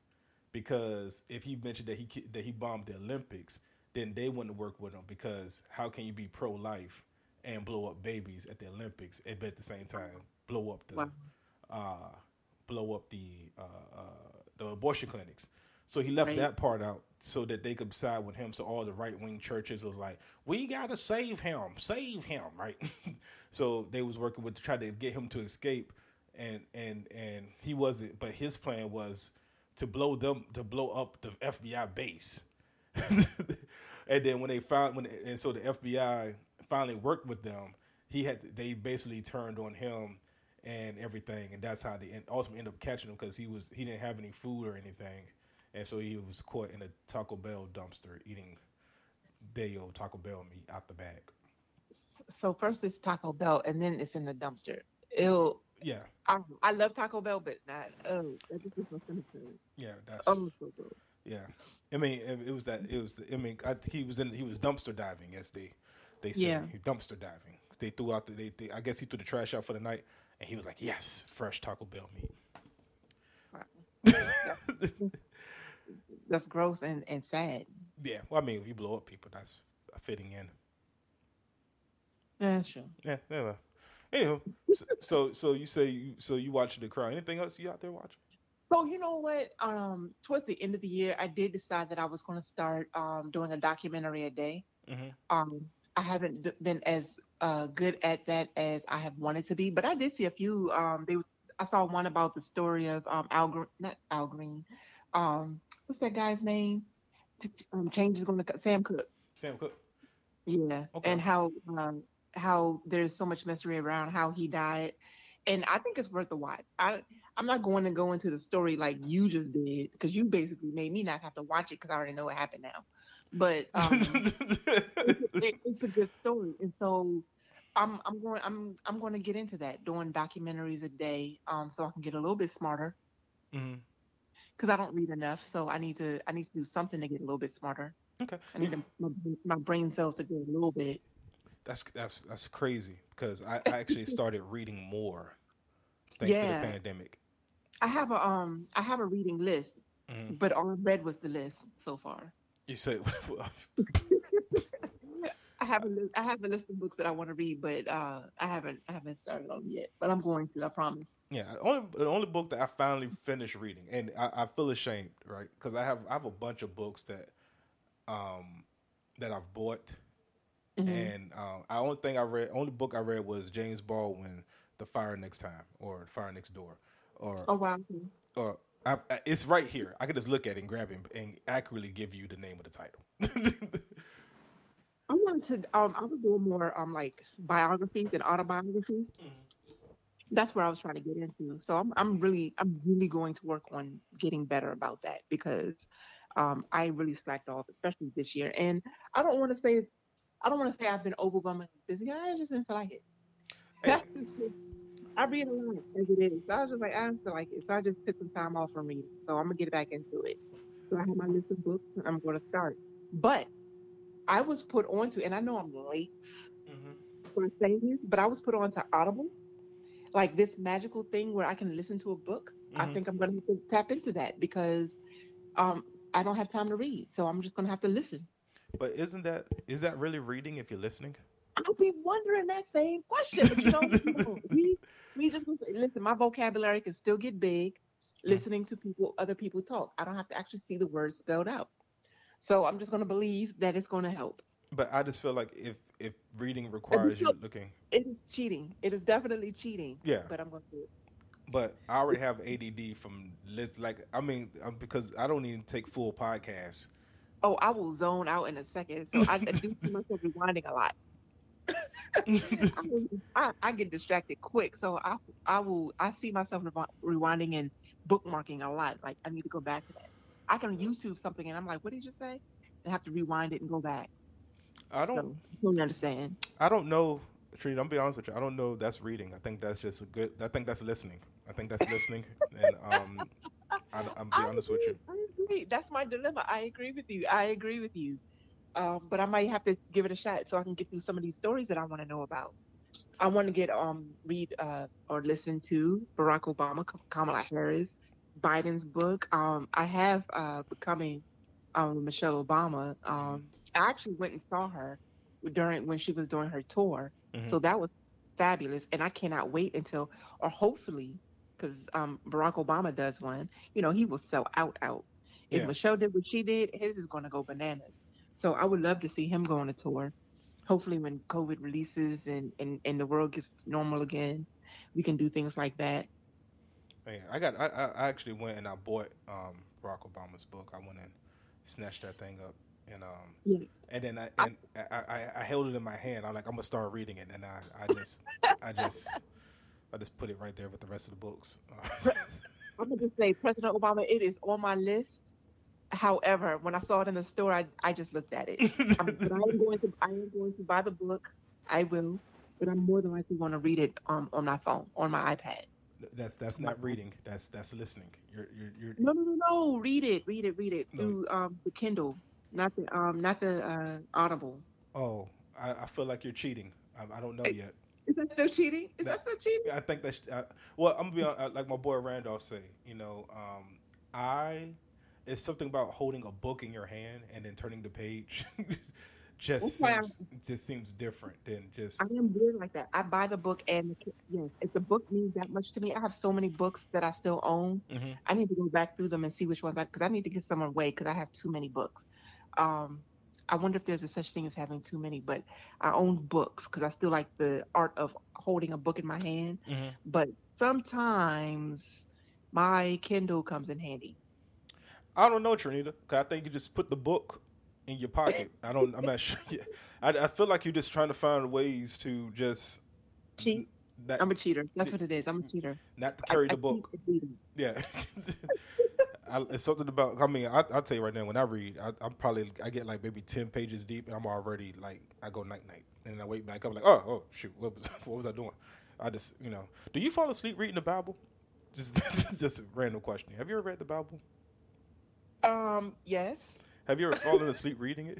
because if he mentioned that he that he bombed the Olympics, then they wouldn't work with him because how can you be pro-life and blow up babies at the Olympics and at the same time? Blow up the, wow. uh, blow up the uh, uh, the abortion clinics. So he left right. that part out so that they could side with him. So all the right wing churches was like, "We gotta save him, save him!" Right. So they was working with to try to get him to escape, and and and he wasn't. But his plan was to blow them to blow up the F B I base. And then when they found when and so the F B I finally worked with them. He had they basically turned on him. And everything, and that's how they ultimately end up catching him because he was he didn't have any food or anything, and so he was caught in a Taco Bell dumpster eating day old Taco Bell meat out the bag. So first it's Taco Bell, and then it's in the dumpster. Ew. Yeah. I, I love Taco Bell, but not. Oh, that just is so sinister. Yeah, that's. Oh, so good. Yeah, I mean, it, it was that it was. I mean, I, he was in he was dumpster diving as they they said yeah. he dumpster diving. They threw out the they, they I guess he threw the trash out for the night. And he was like, yes, fresh Taco Bell meat. Right. That's gross and, and sad. Yeah. Well, I mean, if you blow up people, that's fitting in. Yeah, sure. Yeah, anyway. Anywho, so, so so you say, you, so you watch The Crown. Anything else you out there watching? So, you know what? Um, towards the end of the year, I did decide that I was going to start um, doing a documentary a day. Mm-hmm. Um, I haven't been as... Uh, good at that as I have wanted to be, but I did see a few. Um, they I saw one about the story of um, Al Green, not Al Green. Um, what's that guy's name? Um, change is going to Sam Cooke. Sam Cooke. Yeah, okay. And how um, how there's so much mystery around how he died, and I think it's worth a watch. I I'm not going to go into the story like you just did because you basically made me not have to watch it because I already know what happened now. But um, it, it, it's a good story, and so I'm I'm going I'm I'm going to get into that doing documentaries a day, um, so I can get a little bit smarter. Mm-hmm. Because I don't read enough, so I need to I need to do something to get a little bit smarter. Okay. I need to, my, my brain cells to grow a little bit. That's that's that's crazy because I, I actually started reading more thanks yeah. to the pandemic. I have a um I have a reading list, mm-hmm. but all I've read was the list so far. You said I have a list, I have a list of books that I want to read, but uh, I haven't I haven't started on yet. But I'm going to, I promise. Yeah, only the only book that I finally finished reading, and I, I feel ashamed, right? Because I have I have a bunch of books that. Um, that I've bought, mm-hmm. and um, I only thing I read, only book I read was James Baldwin, "The Fire Next Time" or "The Fire Next Door," or oh wow, or I've, I, it's right here. I can just look at it and grab it and, and accurately give you the name of the title. I wanted to, um, I was doing more um like biographies and autobiographies. Mm-hmm. That's where I was trying to get into. So I'm I'm really I'm really going to work on getting better about that because. Um, I really slacked off, especially this year. And I don't want to say, I don't want to say I've been overwhelmingly busy. I just didn't feel like it. Hey. I read a lot as it is. So I was just like, I didn't feel like it. So I just took some time off from reading. So I'm going to get back into it. So I have my list of books and I'm going to start. But I was put onto, and I know I'm late mm-hmm. for saying this, but I was put onto Audible, like this magical thing where I can listen to a book. Mm-hmm. I think I'm going to have to tap into that because, um, I don't have time to read, so I'm just gonna have to listen. But isn't that is that really reading if you're listening? I'll be wondering that same question. But you don't know. we we just listen. My vocabulary can still get big listening to people, other people talk. I don't have to actually see the words spelled out. So I'm just gonna believe that it's gonna help. But I just feel like if if reading requires you looking, it is cheating. It is definitely cheating. Yeah. But I'm gonna do it. But I already have A D D from list. Like I mean, because I don't even take full podcasts. Oh, I will zone out in a second. So I do see myself rewinding a lot. I, I get distracted quick, so I I will I see myself rewinding and bookmarking a lot. Like I need to go back to that. I can YouTube something and I'm like, what did you say? And I have to rewind it and go back. I don't. So, I don't understand. I don't know. Trinita, I'm be honest with you. I don't know if that's reading. I think that's just a good. I think that's listening. I think that's listening. And um, I, I'm be I honest agree, with you. I agree. That's my dilemma. I agree with you. I agree with you. Um, but I might have to give it a shot so I can get through some of these stories that I want to know about. I want to get um read uh or listen to Barack Obama, Kamala Harris, Biden's book. Um, I have uh becoming um Michelle Obama. Um, I actually went and saw her during when she was doing her tour. Mm-hmm. So that was fabulous, and I cannot wait until, or hopefully, because um, Barack Obama does one. You know, he will sell out, out. If yeah. Michelle did what she did, his is going to go bananas. So I would love to see him go on a tour. Hopefully, when COVID releases and, and, and the world gets normal again, we can do things like that. Man, I got. I, I actually went and I bought um, Barack Obama's book. I went and snatched that thing up. And um, yeah. and then I and I, I, I held it in my hand. I'm like, I'm gonna start reading it, and I, I just I just I just put it right there with the rest of the books. I'm gonna just say, President Obama, it is on my list. However, when I saw it in the store, I, I just looked at it. I'm, but I am going to I am going to buy the book. I will, but I'm more than likely going to read it um on my phone, on my iPad. That's that's not reading. That's that's listening. You're you're, you're... No no no no. Read it, read it, read it no. through um the Kindle. Not the um, not the uh, Audible. Oh, I, I feel like you're cheating. I, I don't know yet. Is that still cheating? Is that, that still cheating? I think that's. I, well, I'm gonna be honest, like my boy Randolph say. You know, um, I. It's something about holding a book in your hand and then turning the page. just okay. seems just seems different than just. I am weird like that. I buy the book and the, yes, if the book means that much to me, I have so many books that I still own. Mm-hmm. I need to go back through them and see which ones I because I need to get some away because I have too many books. Um, I wonder if there's a such thing as having too many, but I own books because I still like the art of holding a book in my hand. Mm-hmm. But sometimes my Kindle comes in handy. I don't know, Trinita, because I think you just put the book in your pocket. I don't. I'm not sure. I, I feel like you're just trying to find ways to just cheat. Not, I'm a cheater. That's what it is. I'm a cheater. Not to carry I, the book. Yeah. I, it's something about. I mean, I, I'll tell you right now. When I read, I, I'm probably I get like maybe ten pages deep, and I'm already like I go night night, and then I wake back up like oh oh shoot what was what was I doing? I just you know. Do you fall asleep reading the Bible? Just just a random question. Have you ever read the Bible? Um. Yes. Have you ever fallen asleep reading it?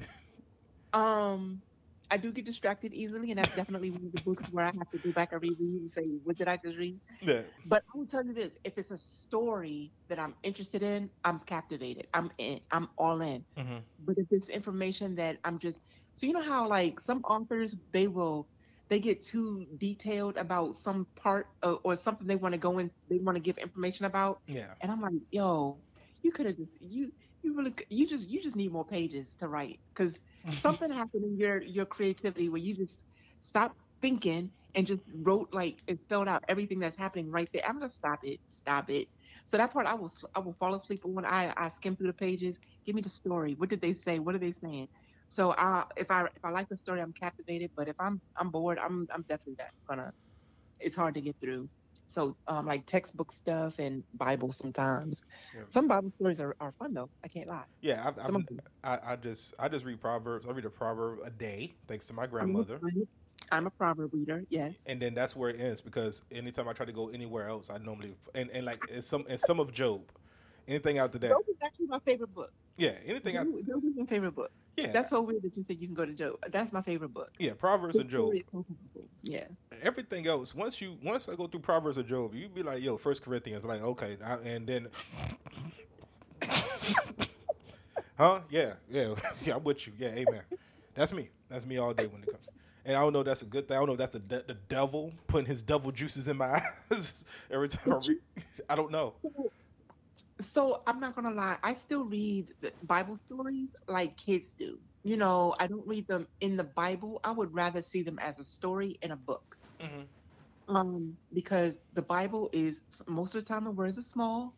Um. I do get distracted easily, and that's definitely one of the books where I have to go back and reread and say, what did I just read? Yeah. But I will tell you this, if it's a story that I'm interested in, I'm captivated. I'm in. I'm all in. Mm-hmm. But if it's information that I'm just... So you know how, like, some authors, they will... They get too detailed about some part of, or something they want to go in, they want to give information about? Yeah. And I'm like, yo, you could have just... You, you really... You just, you just need more pages to write, because... Something happened in your, your creativity where you just stopped thinking and just wrote, like, and spelled out everything that's happening right there. I'm gonna stop it, stop it. So that part, I will I will fall asleep when I, I skim through the pages. Give me the story. What did they say? What are they saying? So uh, if I if I like the story, I'm captivated. But if I'm I'm bored, I'm I'm definitely not gonna. It's hard to get through. So um, like textbook stuff and Bible sometimes. Yeah. Some Bible stories are, are fun though. I can't lie. Yeah, I, I'm, I, I just I just read Proverbs. I read a proverb a day, thanks to my grandmother. I'm a proverb reader. Yes. And then that's where it ends, because anytime I try to go anywhere else, I normally and, and like and some and some of Job. Anything after that. Job is actually my favorite book. Yeah. Anything. Job, I, Job is my favorite book. Yeah. That's so weird that you said you can go to Job. That's my favorite book. Yeah, Proverbs and Job. Yeah. Everything else, once you once I go through Proverbs and Job, you'd be like, yo, First Corinthians, like, okay, I, and then, huh? Yeah, yeah, yeah. I'm with you. Yeah, amen. That's me. That's me all day when it comes. And I don't know if that's a good thing. I don't know if that's a de- the devil putting his devil juices in my eyes every time I read. I don't know. So I'm not gonna lie, I still read the Bible stories like kids do. You know, I don't read them in the Bible. I would rather see them as a story in a book. Mm-hmm. Um, because the Bible is, most of the time the words are small,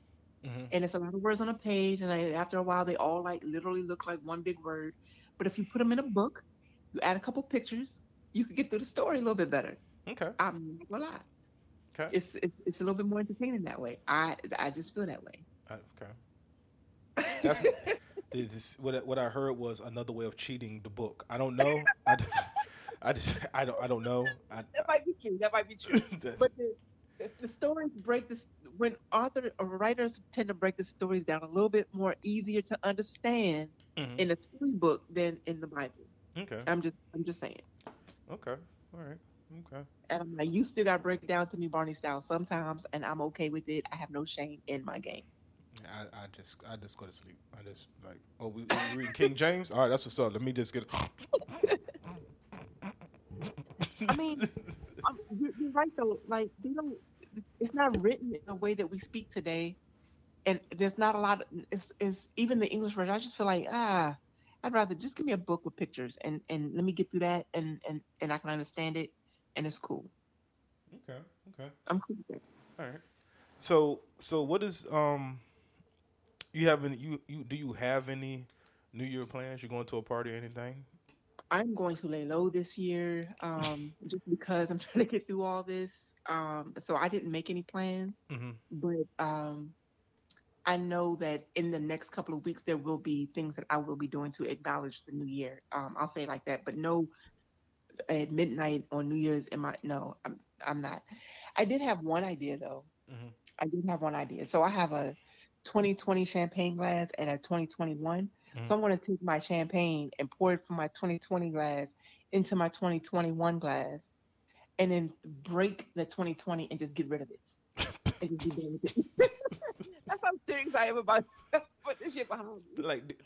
mm-hmm. and it's a lot of words on a page, and I, after a while they all like literally look like one big word. But if you put them in a book, you add a couple pictures, you could get through the story a little bit better. Okay. I'm not gonna lie. Okay. It's, it's it's a little bit more entertaining that way. I I just feel that way. Okay. That's this, what what I heard was another way of cheating the book. I don't know. I just, I, just, I don't I don't know. I, that might be true. That might be true. But the, the stories break this when author or writers tend to break the stories down a little bit more easier to understand mm-hmm. in a story book than in the Bible. Okay. I'm just I'm just saying. Okay. All right. Okay. And I'm like, you still got to break it down to me, Barney style, sometimes, and I'm okay with it. I have no shame in my game. I, I just I just go to sleep. I just like, oh, we, we read King James? All right, that's what's up. Let me just get it. I mean, I'm, you're, you're right, though. Like, they don't, it's not written in the way that we speak today. And there's not a lot, of, it's, it's even the English version. I just feel like, ah, I'd rather just give me a book with pictures and, and let me get through that and, and, and I can understand it. And it's cool. Okay, okay. I'm cool with it. All right. So, so what is, um, You have any, you, you do you have any New Year plans? You going to a party or anything? I'm going to lay low this year, um, just because I'm trying to get through all this. Um, so I didn't make any plans, mm-hmm. but um, I know that in the next couple of weeks there will be things that I will be doing to acknowledge the New Year. Um, I'll say it like that, but no at midnight on New Year's. Am I? No, I'm I'm not. I did have one idea though. Mm-hmm. I did have one idea. So I have a twenty twenty champagne glass and a twenty twenty-one. Mm-hmm. So I'm going to take my champagne and pour it from my twenty twenty glass into my twenty twenty-one glass and then break the twenty twenty and just get rid of it. And just be done with it. That's how serious I am about put this shit behind me. Like,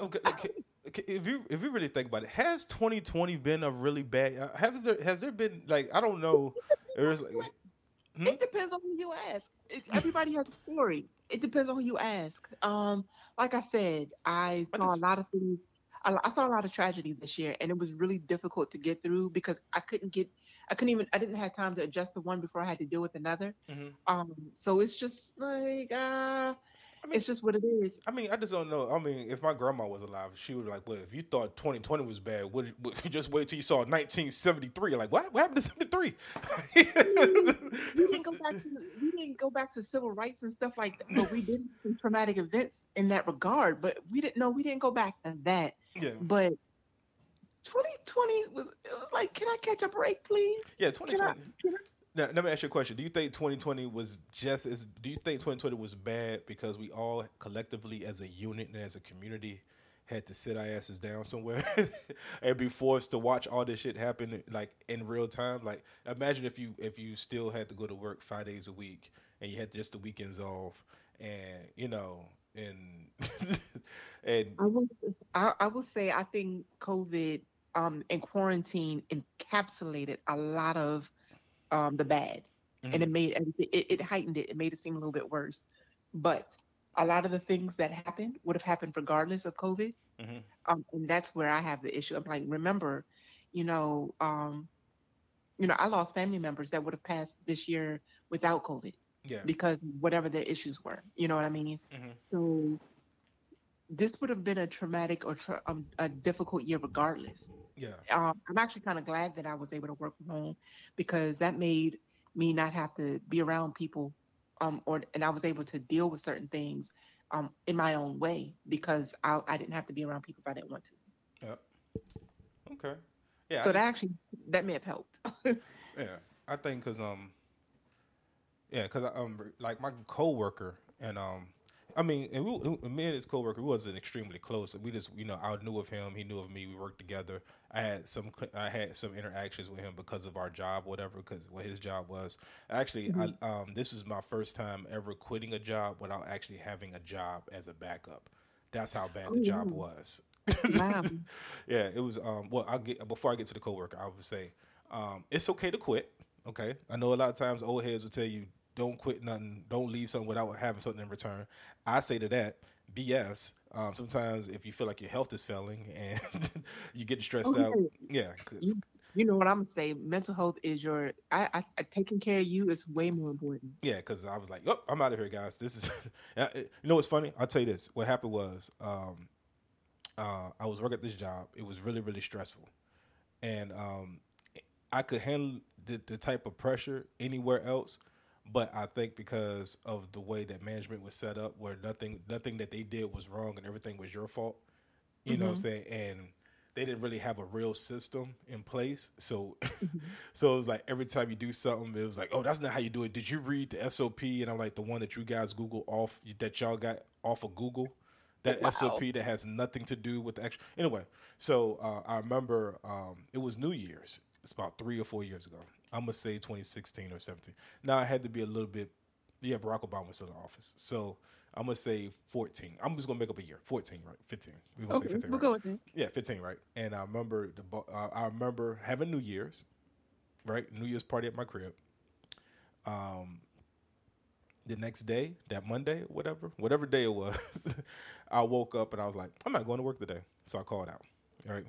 okay, okay, okay, if you if you really think about it, has twenty twenty been a really bad uh, have there has there been like I don't know there's like hmm? It depends on who you ask. It, everybody has a story. It depends on who you ask. Um, like I said, I saw I just, a lot of things. I saw a lot of tragedy this year, and it was really difficult to get through because I couldn't get, I couldn't even, I didn't have time to adjust to one before I had to deal with another. Mm-hmm. Um, so it's just like, uh, I mean, it's just what it is. I mean, I just don't know. I mean, if my grandma was alive, she would be like, well, if you thought twenty twenty was bad, would, would you just wait till you saw nineteen seventy-three? Like, what, what happened to seventy-three? we, didn't go back to, we didn't go back to civil rights and stuff like that, but we did some traumatic events in that regard. But we didn't know, we didn't go back to that. Yeah. But twenty twenty was, it was like, can I catch a break, please? Yeah, twenty twenty. Can I, can I, Now, let me ask you a question. Do you think twenty twenty was just as, do you think twenty twenty was bad because we all collectively as a unit and as a community had to sit our asses down somewhere and be forced to watch all this shit happen like in real time? Like imagine if you, if you still had to go to work five days a week and you had just the weekends off and, you know, and, and I will, I, I will say, I think COVID um, and quarantine encapsulated a lot of Um, the bad, mm-hmm. and it made everything, it, it heightened it. It made it seem a little bit worse. But a lot of the things that happened would have happened regardless of COVID, mm-hmm. um, and that's where I have the issue. I'm like, remember, you know, um, you know, I lost family members that would have passed this year without COVID, yeah, because whatever their issues were, you know what I mean. Mm-hmm. So this would have been a traumatic or tra- um, a difficult year regardless. Yeah, um, I'm actually kind of glad that I was able to work from home because that made me not have to be around people, um, or and I was able to deal with certain things, um, in my own way because I I didn't have to be around people if I didn't want to. Yeah. Okay. Yeah. So I that just, actually that may have helped. Yeah, I think because um, yeah, because um, like my coworker and um, I mean, and we, me and his coworker, we wasn't extremely close. We just, you know, I knew of him, he knew of me. We worked together. I had some, I had some interactions with him because of our job, whatever, because what his job was. Actually, mm-hmm. I, um, this was my first time ever quitting a job without actually having a job as a backup. That's how bad oh, the job yeah. was. Wow. Yeah, it was. Um, well, I'll get before I get to the coworker, I would say um, it's okay to quit. Okay, I know a lot of times old heads will tell you, don't quit nothing. Don't leave something without having something in return. I say to that, B S. Um, sometimes if you feel like your health is failing and you get stressed okay. out, yeah. You, you know what I'm gonna say? Mental health is your. I, I, I taking care of you is way more important. Yeah, because I was like, oh, I'm out of here, guys. This is. You know what's funny? I'll tell you this. What happened was, um, uh, I was working at this job. It was really, really stressful, and um, I could handle the, the type of pressure anywhere else. But I think because of the way that management was set up, where nothing nothing that they did was wrong and everything was your fault, you mm-hmm. know what I'm saying? And they didn't really have a real system in place. So mm-hmm. so it was like every time you do something, it was like, oh, that's not how you do it. Did you read the S O P? And I'm like, the one that you guys Google off, that y'all got off of Google? That wow. S O P that has nothing to do with the actual. Anyway, so uh, I remember um, it was New Year's. It's about three or four years ago. I'm going to say twenty sixteen or seventeen. Now, I had to be a little bit, yeah, Barack Obama was still in office. So, I'm going to say fourteen. I'm just going to make up a year. fourteen, right? fifteen. We're going to okay, say fifteen, we'll right? go with it. Yeah, fifteen, right? And I remember the uh, I remember having New Year's, right? New Year's party at my crib. Um, The next day, that Monday, whatever, whatever day it was, I woke up and I was like, I'm not going to work today. So, I called out, right?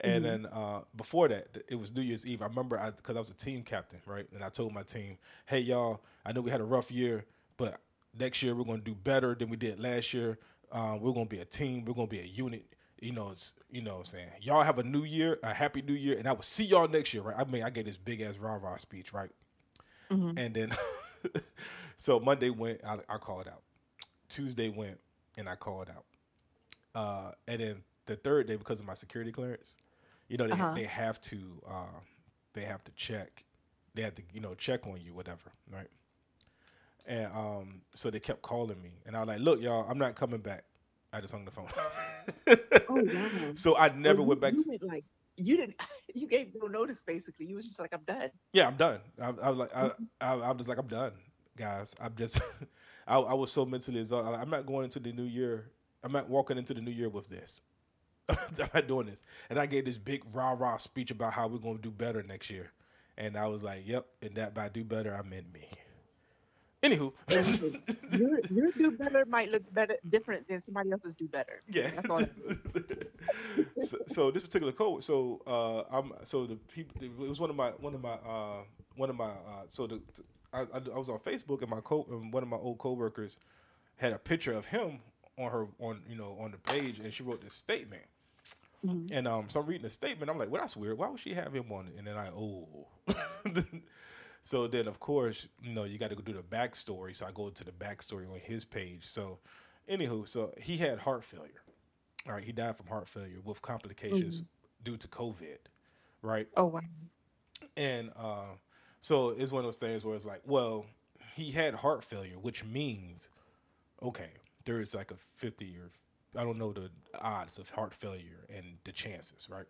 And mm-hmm. then uh, before that, it was New Year's Eve. I remember I because I was a team captain, right? And I told my team, hey, y'all, I know we had a rough year, but next year we're going to do better than we did last year. Uh, we're going to be a team. We're going to be a unit. You know, it's, you know what I'm saying? Y'all have a new year, a happy new year, and I will see y'all next year, right? I mean, I gave this big-ass rah-rah speech, right? Mm-hmm. And then so Monday went, I, I called out. Tuesday went, and I called out. Uh, and then the third day, because of my security clearance, you know, they uh-huh. they have to uh, they have to check, they have to you know check on you, whatever, right? And um, so they kept calling me, and I was like, "Look, y'all, I'm not coming back." I just hung the phone. Oh, wow. So I never oh, went back. You went like you didn't. You gave no notice, basically. You was just like, "I'm done." Yeah, I'm done. I, I was like, I, I, I was just like, "I'm done, guys." I'm just, I, I was so mentally exhausted. I'm not going into the new year. I'm not walking into the new year with this. I'm not doing this. And I gave this big rah-rah speech about how we're going to do better next year. And I was like, yep. And that by do better, I meant me. Anywho, your, your do better might look better different than somebody else's do better. Yeah. That's all. so, so this particular code, so uh, I'm so the people. It was one of my one of my uh, one of my uh, so the I, I, I was on Facebook and my co and one of my old coworkers had a picture of him on her on you know on the page and she wrote this statement. Mm-hmm. And um, so I'm reading the statement. I'm like, well, that's weird. Why would she have him on it? And then I oh. So then, of course, you know, you got to go do the backstory. So I go to the backstory on his page. So anywho, so he had heart failure. All right. He died from heart failure with complications mm-hmm. due to COVID. Right. Oh, wow. And uh, so it's one of those things where it's like, well, he had heart failure, which means, okay, there is like a fifty or I don't know the odds of heart failure and the chances. Right.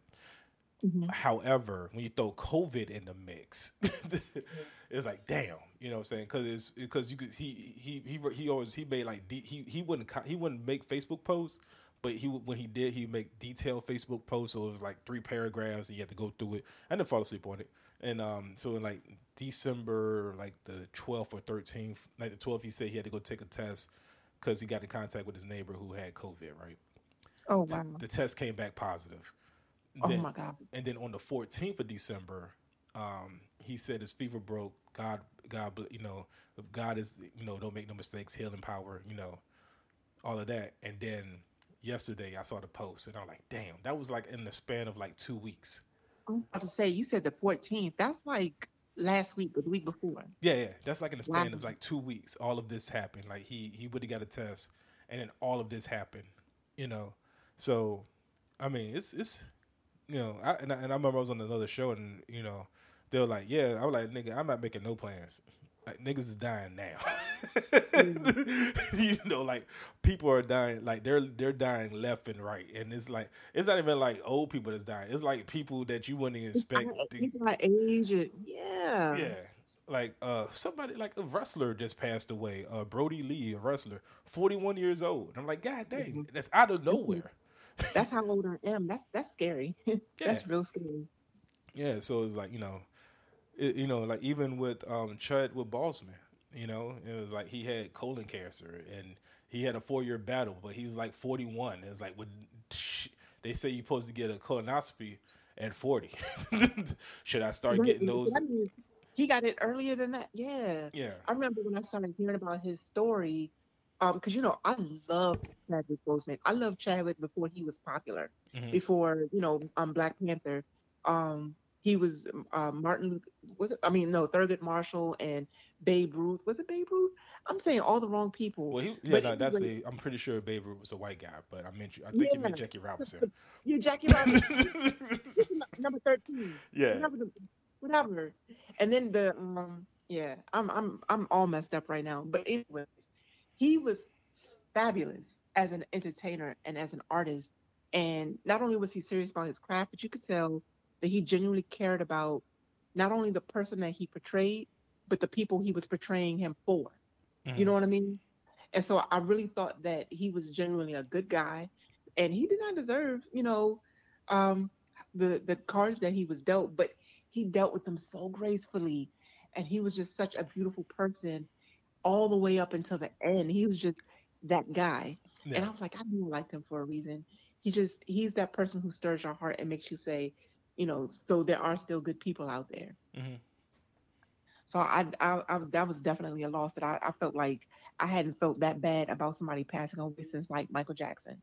Mm-hmm. However, when you throw COVID in the mix, it's like, damn, you know what I'm saying? Because it's because you could he he he he always he made like de- he he wouldn't he wouldn't make Facebook posts, but he when he did he would make detailed Facebook posts. So it was like three paragraphs and you had to go through it. I didn't fall asleep on it. And um, so in like December, like the twelfth or thirteenth, like the twelfth, he said he had to go take a test because he got in contact with his neighbor who had COVID. Right? Oh wow! The test came back positive. Then, oh my God! And then on the fourteenth of December, um, he said his fever broke. God, God, you know, God is, you know, don't make no mistakes. Healing power, you know, all of that. And then yesterday, I saw the post, and I'm like, damn, that was like in the span of like two weeks. I'm about to say, you said the fourteenth. That's like last week, but the week before. Yeah, yeah, that's like in the span wow. of like two weeks. All of this happened. Like he he would have got a test, and then all of this happened. You know, so I mean, it's it's. You know, I, and, I, and I remember I was on another show, and you know, they were like, "Yeah," I was like, "Nigga, I'm not making no plans. Like, niggas is dying now. mm-hmm. You know, like people are dying. Like they're they're dying left and right. And it's like it's not even like old people that's dying. It's like people that you wouldn't even expect. People my age, yeah, yeah. Like uh, somebody like a wrestler just passed away. Uh, Brody Lee, a wrestler, forty-one years old. And I'm like, God dang, mm-hmm. that's out of nowhere. Mm-hmm. That's how old I am. That's that's scary. Yeah. That's real scary. Yeah. So it's like you know, it, you know, like even with um Chadwick Boseman, you know, it was like he had colon cancer and he had a four year battle, but he was like forty one. It's like when they say you're supposed to get a colonoscopy at forty. Should I start right. getting those? I mean, he got it earlier than that. Yeah. Yeah. I remember when I started hearing about his story. Um, because you know, I love Chadwick Boseman. I love Chadwick before he was popular. Mm-hmm. Before you know, um, Black Panther. Um, he was uh, Martin. Was it? I mean, no, Thurgood Marshall and Babe Ruth. Was it Babe Ruth? I'm saying all the wrong people. Well, he, yeah, no, that's the. Like, I'm pretty sure Babe Ruth was a white guy, but I meant you. I think yeah. you meant Jackie Robinson. You're Jackie Robinson, number thirteen. Yeah. Whatever, whatever. And then the um, yeah, I'm I'm I'm all messed up right now. But anyway. He was fabulous as an entertainer and as an artist. And not only was he serious about his craft, but you could tell that he genuinely cared about not only the person that he portrayed, but the people he was portraying him for. Mm-hmm. You know what I mean? And so I really thought that he was genuinely a good guy. And he did not deserve, you know, um, the, the cards that he was dealt. But he dealt with them so gracefully. And he was just such a beautiful person. All the way up until the end, he was just that guy. Yeah. And I was like, I knew I liked him for a reason. He just, he's that person who stirs your heart and makes you say, you know, so there are still good people out there. Mm-hmm. So I, I, I, that was definitely a loss that I, I felt like I hadn't felt that bad about somebody passing away since like Michael Jackson.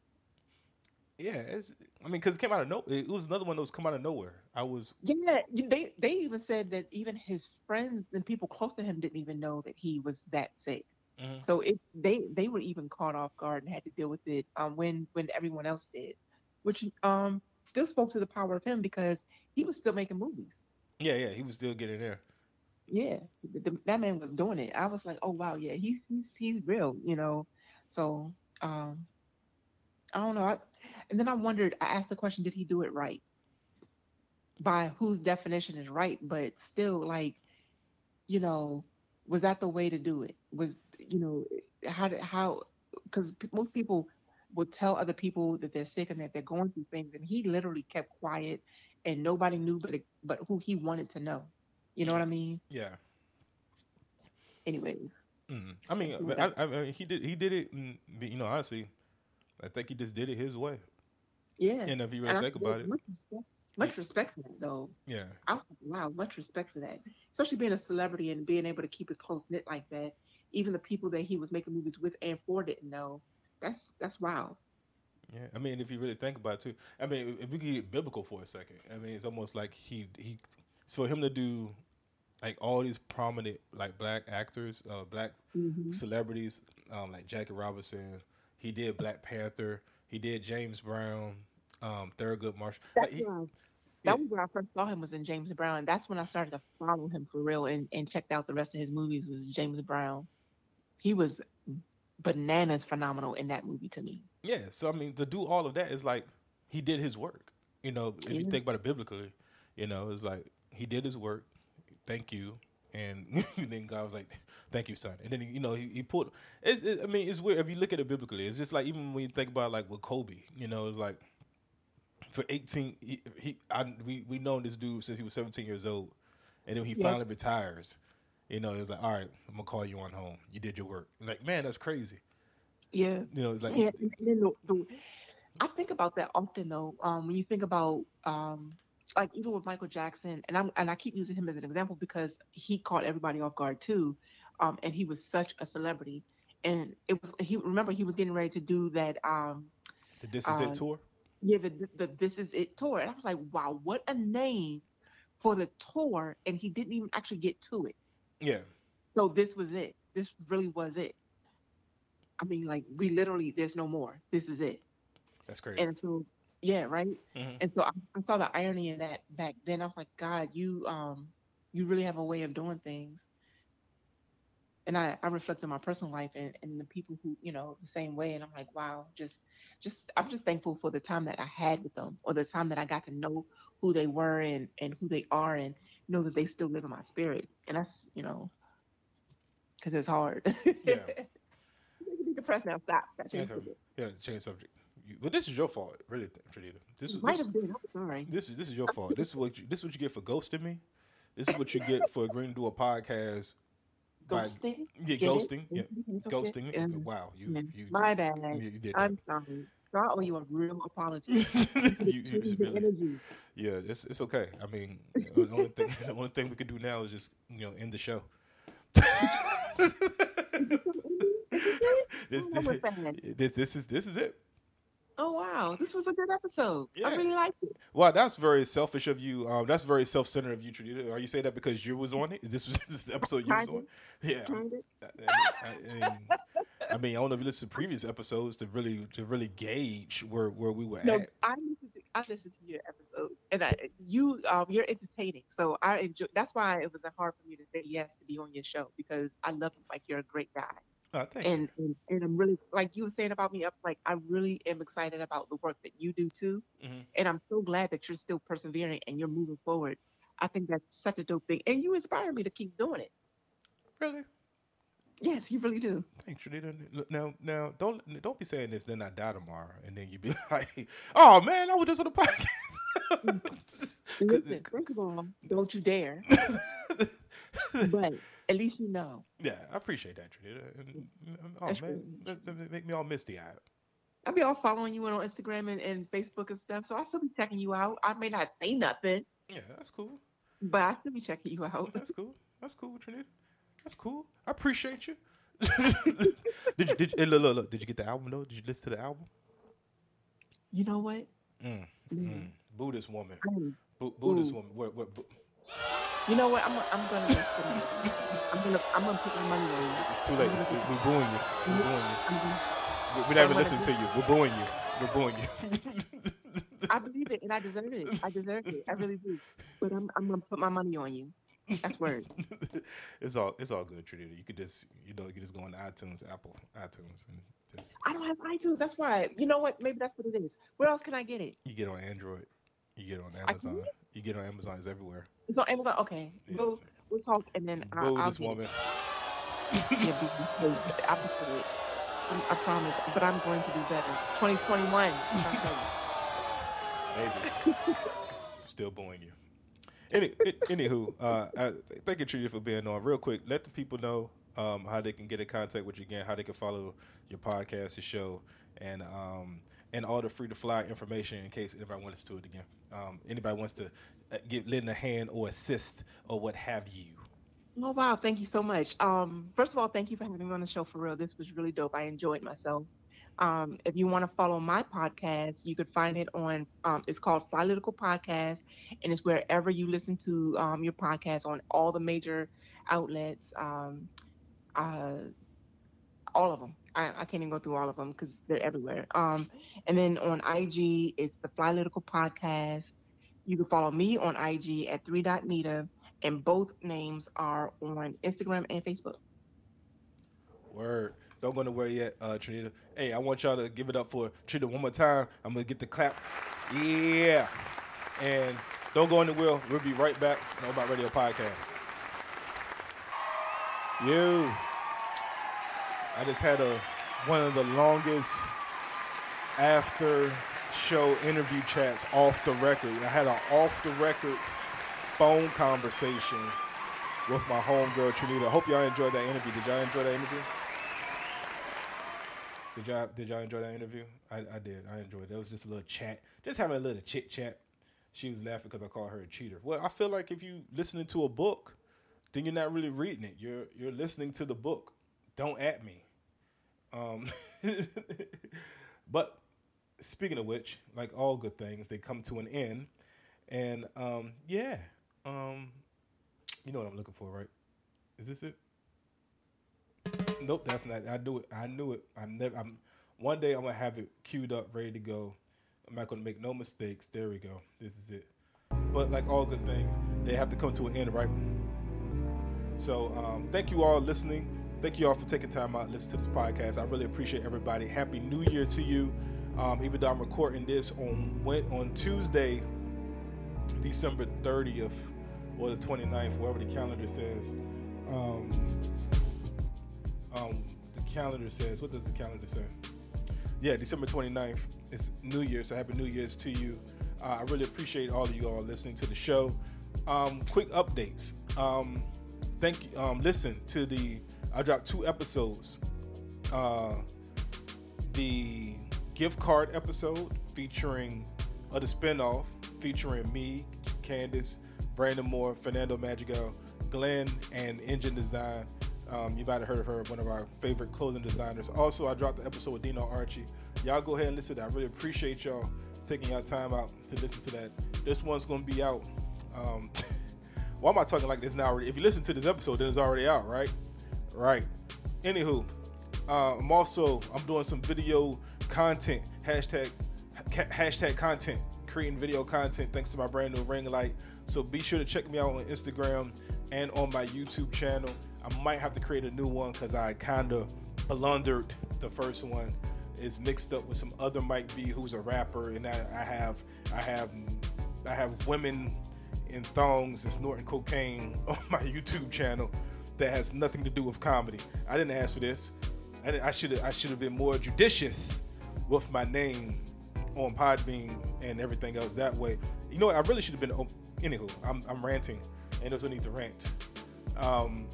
Yeah, it's, I mean, because it came out of no, it was another one that was come out of nowhere. I was yeah. They they even said that even his friends and people close to him didn't even know that he was that sick. Mm-hmm. So it they they were even caught off guard and had to deal with it um, when when everyone else did, which um still spoke to the power of him because he was still making movies. Yeah, yeah, he was still getting there. Yeah, the, that man was doing it. I was like, oh wow, yeah, he's he's he's real, you know. So um, I don't know. I, And then I wondered, I asked the question, did he do it right? By whose definition is right? But still, like, you know, was that the way to do it? Was, you know, how did, how, because most people will tell other people that they're sick and that they're going through things. And he literally kept quiet and nobody knew but, but who he wanted to know. You know what I mean? Yeah. Anyway. Mm. I mean, I, I mean, he did he did it. You know, honestly, I think he just did it his way. Yeah. And if you really and think about it, much respect, much respect for that, though. Yeah. I was like, wow, much respect for that, especially being a celebrity and being able to keep it close knit like that. Even the people that he was making movies with and for didn't know. That's that's wild. Yeah, I mean, if you really think about it, too. I mean, if we could get biblical for a second, I mean, it's almost like he he for him to do like all these prominent like black actors, uh, black mm-hmm. celebrities, um, like Jackie Robinson. He did Black Panther. He did James Brown, um, Thurgood Marshall. That's like, he, right. That yeah. was when I first saw him was in James Brown. That's when I started to follow him for real and, and checked out the rest of his movies was James Brown. He was bananas phenomenal in that movie to me. Yeah, so I mean, to do all of that is like he did his work. You know, if yeah. you think about it biblically, you know, it's like he did his work. Thank you. And then God was like, thank you, son. And then, you know, he, he pulled. It's, it, I mean, it's weird. If you look at it biblically, it's just like even when you think about like with Kobe, you know, it's like for eighteen, he, he I, we we known this dude since he was seventeen years old. And then he yeah. finally retires. You know, it's like, all right, I'm going to call you on home. You did your work. Like, man, that's crazy. Yeah. You know, like. Yeah. I think about that often, though, um, when you think about. Um, Like even with Michael Jackson, and I'm and I keep using him as an example because he caught everybody off guard too, um, and he was such a celebrity. And it was he remember he was getting ready to do that. Um, the This Is uh, It tour. Yeah, the, the This Is It tour, and I was like, wow, what a name for the tour, and he didn't even actually get to it. Yeah. So this was it. This really was it. I mean, like we literally, there's no more. This is it. That's crazy. And so. Yeah, right? Mm-hmm. And so I, I saw the irony in that back then. I was like, God, you um, you really have a way of doing things. And I, I reflect on my personal life and, and the people who, you know, the same way. And I'm like, wow, just, just, I'm just thankful for the time that I had with them or the time that I got to know who they were and, and who they are and know that they still live in my spirit. And that's, you know, because it's hard. Yeah. Depressed now. Stop. Yeah, yeah, change subject. But well, this is your fault, really, Trinita. This is might have been. I'm sorry. This is this is your fault. This is what you, this is what you get for ghosting me. This is what you get for agreeing to do a podcast. Ghosting. By, yeah, get ghosting. It? Yeah, okay. Ghosting me. Um, wow, you, yeah. you. My bad. Yeah, you did I'm that. sorry. So I owe you a real apology. you, you just really, yeah, it's it's okay. I mean, the only thing the only thing we could do now is just you know end the show. this, this, this, this is this is it. Oh, wow. This was a good episode. Yeah. I really liked it. Wow, that's very selfish of you. Um, that's very self-centered of you, Trinita. Are you saying that because you was on it? This was this episode you was on? Yeah. I, I, I, I mean, I don't know if you listened to previous episodes to really to really gauge where, where we were no, at. I listened to, I listened to your episode. And I, you, um, you're entertaining. So I enjoy. That's why it was hard for me to say yes to be on your show because I love you like you're a great guy. Oh, and, and and I'm really like you were saying about me up like I really am excited about the work that you do too mm-hmm. and I'm so glad that you're still persevering and you're moving forward. I think that's such a dope thing and you inspire me to keep doing it. Really? Yes, you really do. Thanks, Trinita. Now, now don't don't be saying this then I die tomorrow and then you be like, oh man, I was just on the podcast. Listen, first of all, don't you dare. But at least you know. Yeah, I appreciate that, Trinita. And, oh, that's man, that make me all misty-eyed. I'll be all following you on Instagram and, and Facebook and stuff, so I'll still be checking you out. I may not say nothing. Yeah, that's cool. But I'll still be checking you out. That's cool. That's cool, Trinita. That's cool. I appreciate you. did you, did you look, look, look, did you get the album, though? Did you listen to the album? You know what? Mm, mm. Mm. Buddhist woman. Mm. Bu- Buddhist mm. woman. What, what, bu- You know what? I'm I'm gonna I'm gonna I'm gonna put my money on you. It's too late. It's, we're booing you. We're booing you. Mm-hmm. We're, we're never listening to you. We're booing you. We're booing you. I believe it, and I deserve it. I deserve it. I really do. But I'm I'm gonna put my money on you. That's word. It's all it's all good, Trinita. You could just you know you could just go on iTunes, Apple, iTunes, and just. I don't have iTunes. That's why. You know what? Maybe that's what it is. Where else can I get it? You get on Android. You get on Amazon. You get on Amazon. It's everywhere. It's on Amazon. Okay, yeah. we'll we'll talk and then I'll. Go I'll this woman. I promise, but I'm going to do better. twenty twenty-one Maybe. Still booing you. Any, anywho, uh, I, thank you, Trinita, for being on. Real quick, let the people know um, how they can get in contact with you again, how they can follow your podcast, your show, and um, and all the free to fly information in case anybody wants to do it again. Um, anybody wants to get lend a hand or assist or what have you. Oh, wow. Thank you so much. Um, first of all, thank you for having me on the show for real. This was really dope. I enjoyed myself. Um, if you want to follow my podcast, you could find it on, um, it's called Flylytical Podcast, and it's wherever you listen to um, your podcast on all the major outlets, um, uh, all of them. I, I can't even go through all of them because they're everywhere. Um, and then on I G, it's the Flylytical Podcast. You can follow me on I G at three dot nita. And both names are on Instagram and Facebook. Word. Don't go nowhere yet, uh, Trinita. Hey, I want y'all to give it up for Trinita one more time. I'm going to get the clap. Yeah. And don't go anywhere. We'll be right back on About Radio Podcast. You. I just had a one of the longest after show interview chats off the record. I had an off the record phone conversation with my homegirl Trinita. I hope y'all enjoyed that interview. Did y'all enjoy that interview? Did y'all did y'all enjoy that interview? I, I did. I enjoyed it. It was just a little chat. Just having a little chit chat. She was laughing because I called her a cheater. Well, I feel like if you listening to a book, then you're not really reading it. You're you're listening to the book. Don't at me. Um, but speaking of which, like all good things, they come to an end. And um, yeah. Um, you know what I'm looking for, right? Is this it? Nope, that's not. I knew it. I knew it. I'm never. I'm. One day I'm gonna have it queued up, ready to go. I'm not gonna make no mistakes. There we go. This is it. But like all good things, they have to come to an end, right? So um, thank you all listening. Thank you all for taking time out to listen to this podcast. I really appreciate everybody. Happy New Year to you. Um, even though I'm recording this on on Tuesday, December thirtieth. Or the twenty-ninth, whatever the calendar says. Um, um, the calendar says, what does the calendar say? Yeah, December twenty-ninth. It's New Year's, so happy New Year's to you. Uh, I really appreciate all of you all listening to the show. Um, quick updates. Um, thank you. Um, listen to the, I dropped two episodes. Uh, the gift card episode featuring, uh, the spinoff featuring me, Candace, Brandon Moore, Fernando Magigal, Glenn, and Engine Design. Um, you might have heard of her, one of our favorite clothing designers. Also, I dropped the episode with Dino Archie. Y'all go ahead and listen to that. I really appreciate y'all taking y'all time out to listen to that. This one's going to be out. Um, why am I talking like this now already? If you listen to this episode, then it's already out, right? Right. Anywho, uh, I'm also, I'm doing some video content, hashtag, hashtag content, creating video content thanks to my brand new ring light. So be sure to check me out on Instagram and on my YouTube channel. I might have to create a new one because I kind of blundered the first one. It's mixed up with some other Mike B, who's a rapper, and I, I have I have I have women in thongs and snorting cocaine on my YouTube channel that has nothing to do with comedy. I didn't ask for this. I, I should I should have been more judicious with my name on Podbean and everything else that way. You know what? I really should have been. Op- Anywho, I'm I'm ranting, and there's no need to rant. Um,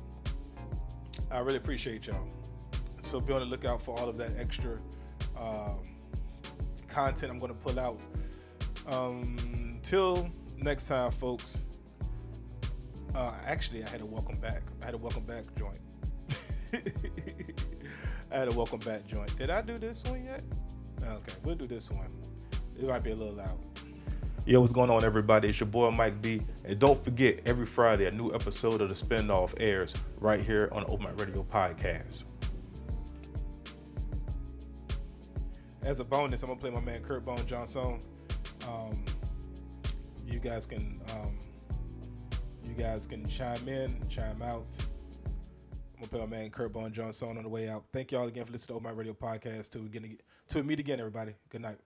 I really appreciate y'all. So be on the lookout for all of that extra uh, content I'm going to pull out. Um, till next time, folks. Uh, actually, I had a welcome back. I had a welcome back joint. I had a welcome back joint. Did I do this one yet? Okay, we'll do this one. It might be a little loud. Yo, what's going on, everybody? It's your boy, Mike B. And don't forget, every Friday, a new episode of The Spinoff airs right here on the Open Mic Radio Podcast. As a bonus, I'm going to play my man, Kurt Bone Johnson. Um, you guys can um, you guys can chime in, chime out. I'm going to play my man, Kurt Bone Johnson on the way out. Thank y'all again for listening to Open Mic Radio Podcast. Till we, get, till we meet again, everybody. Good night.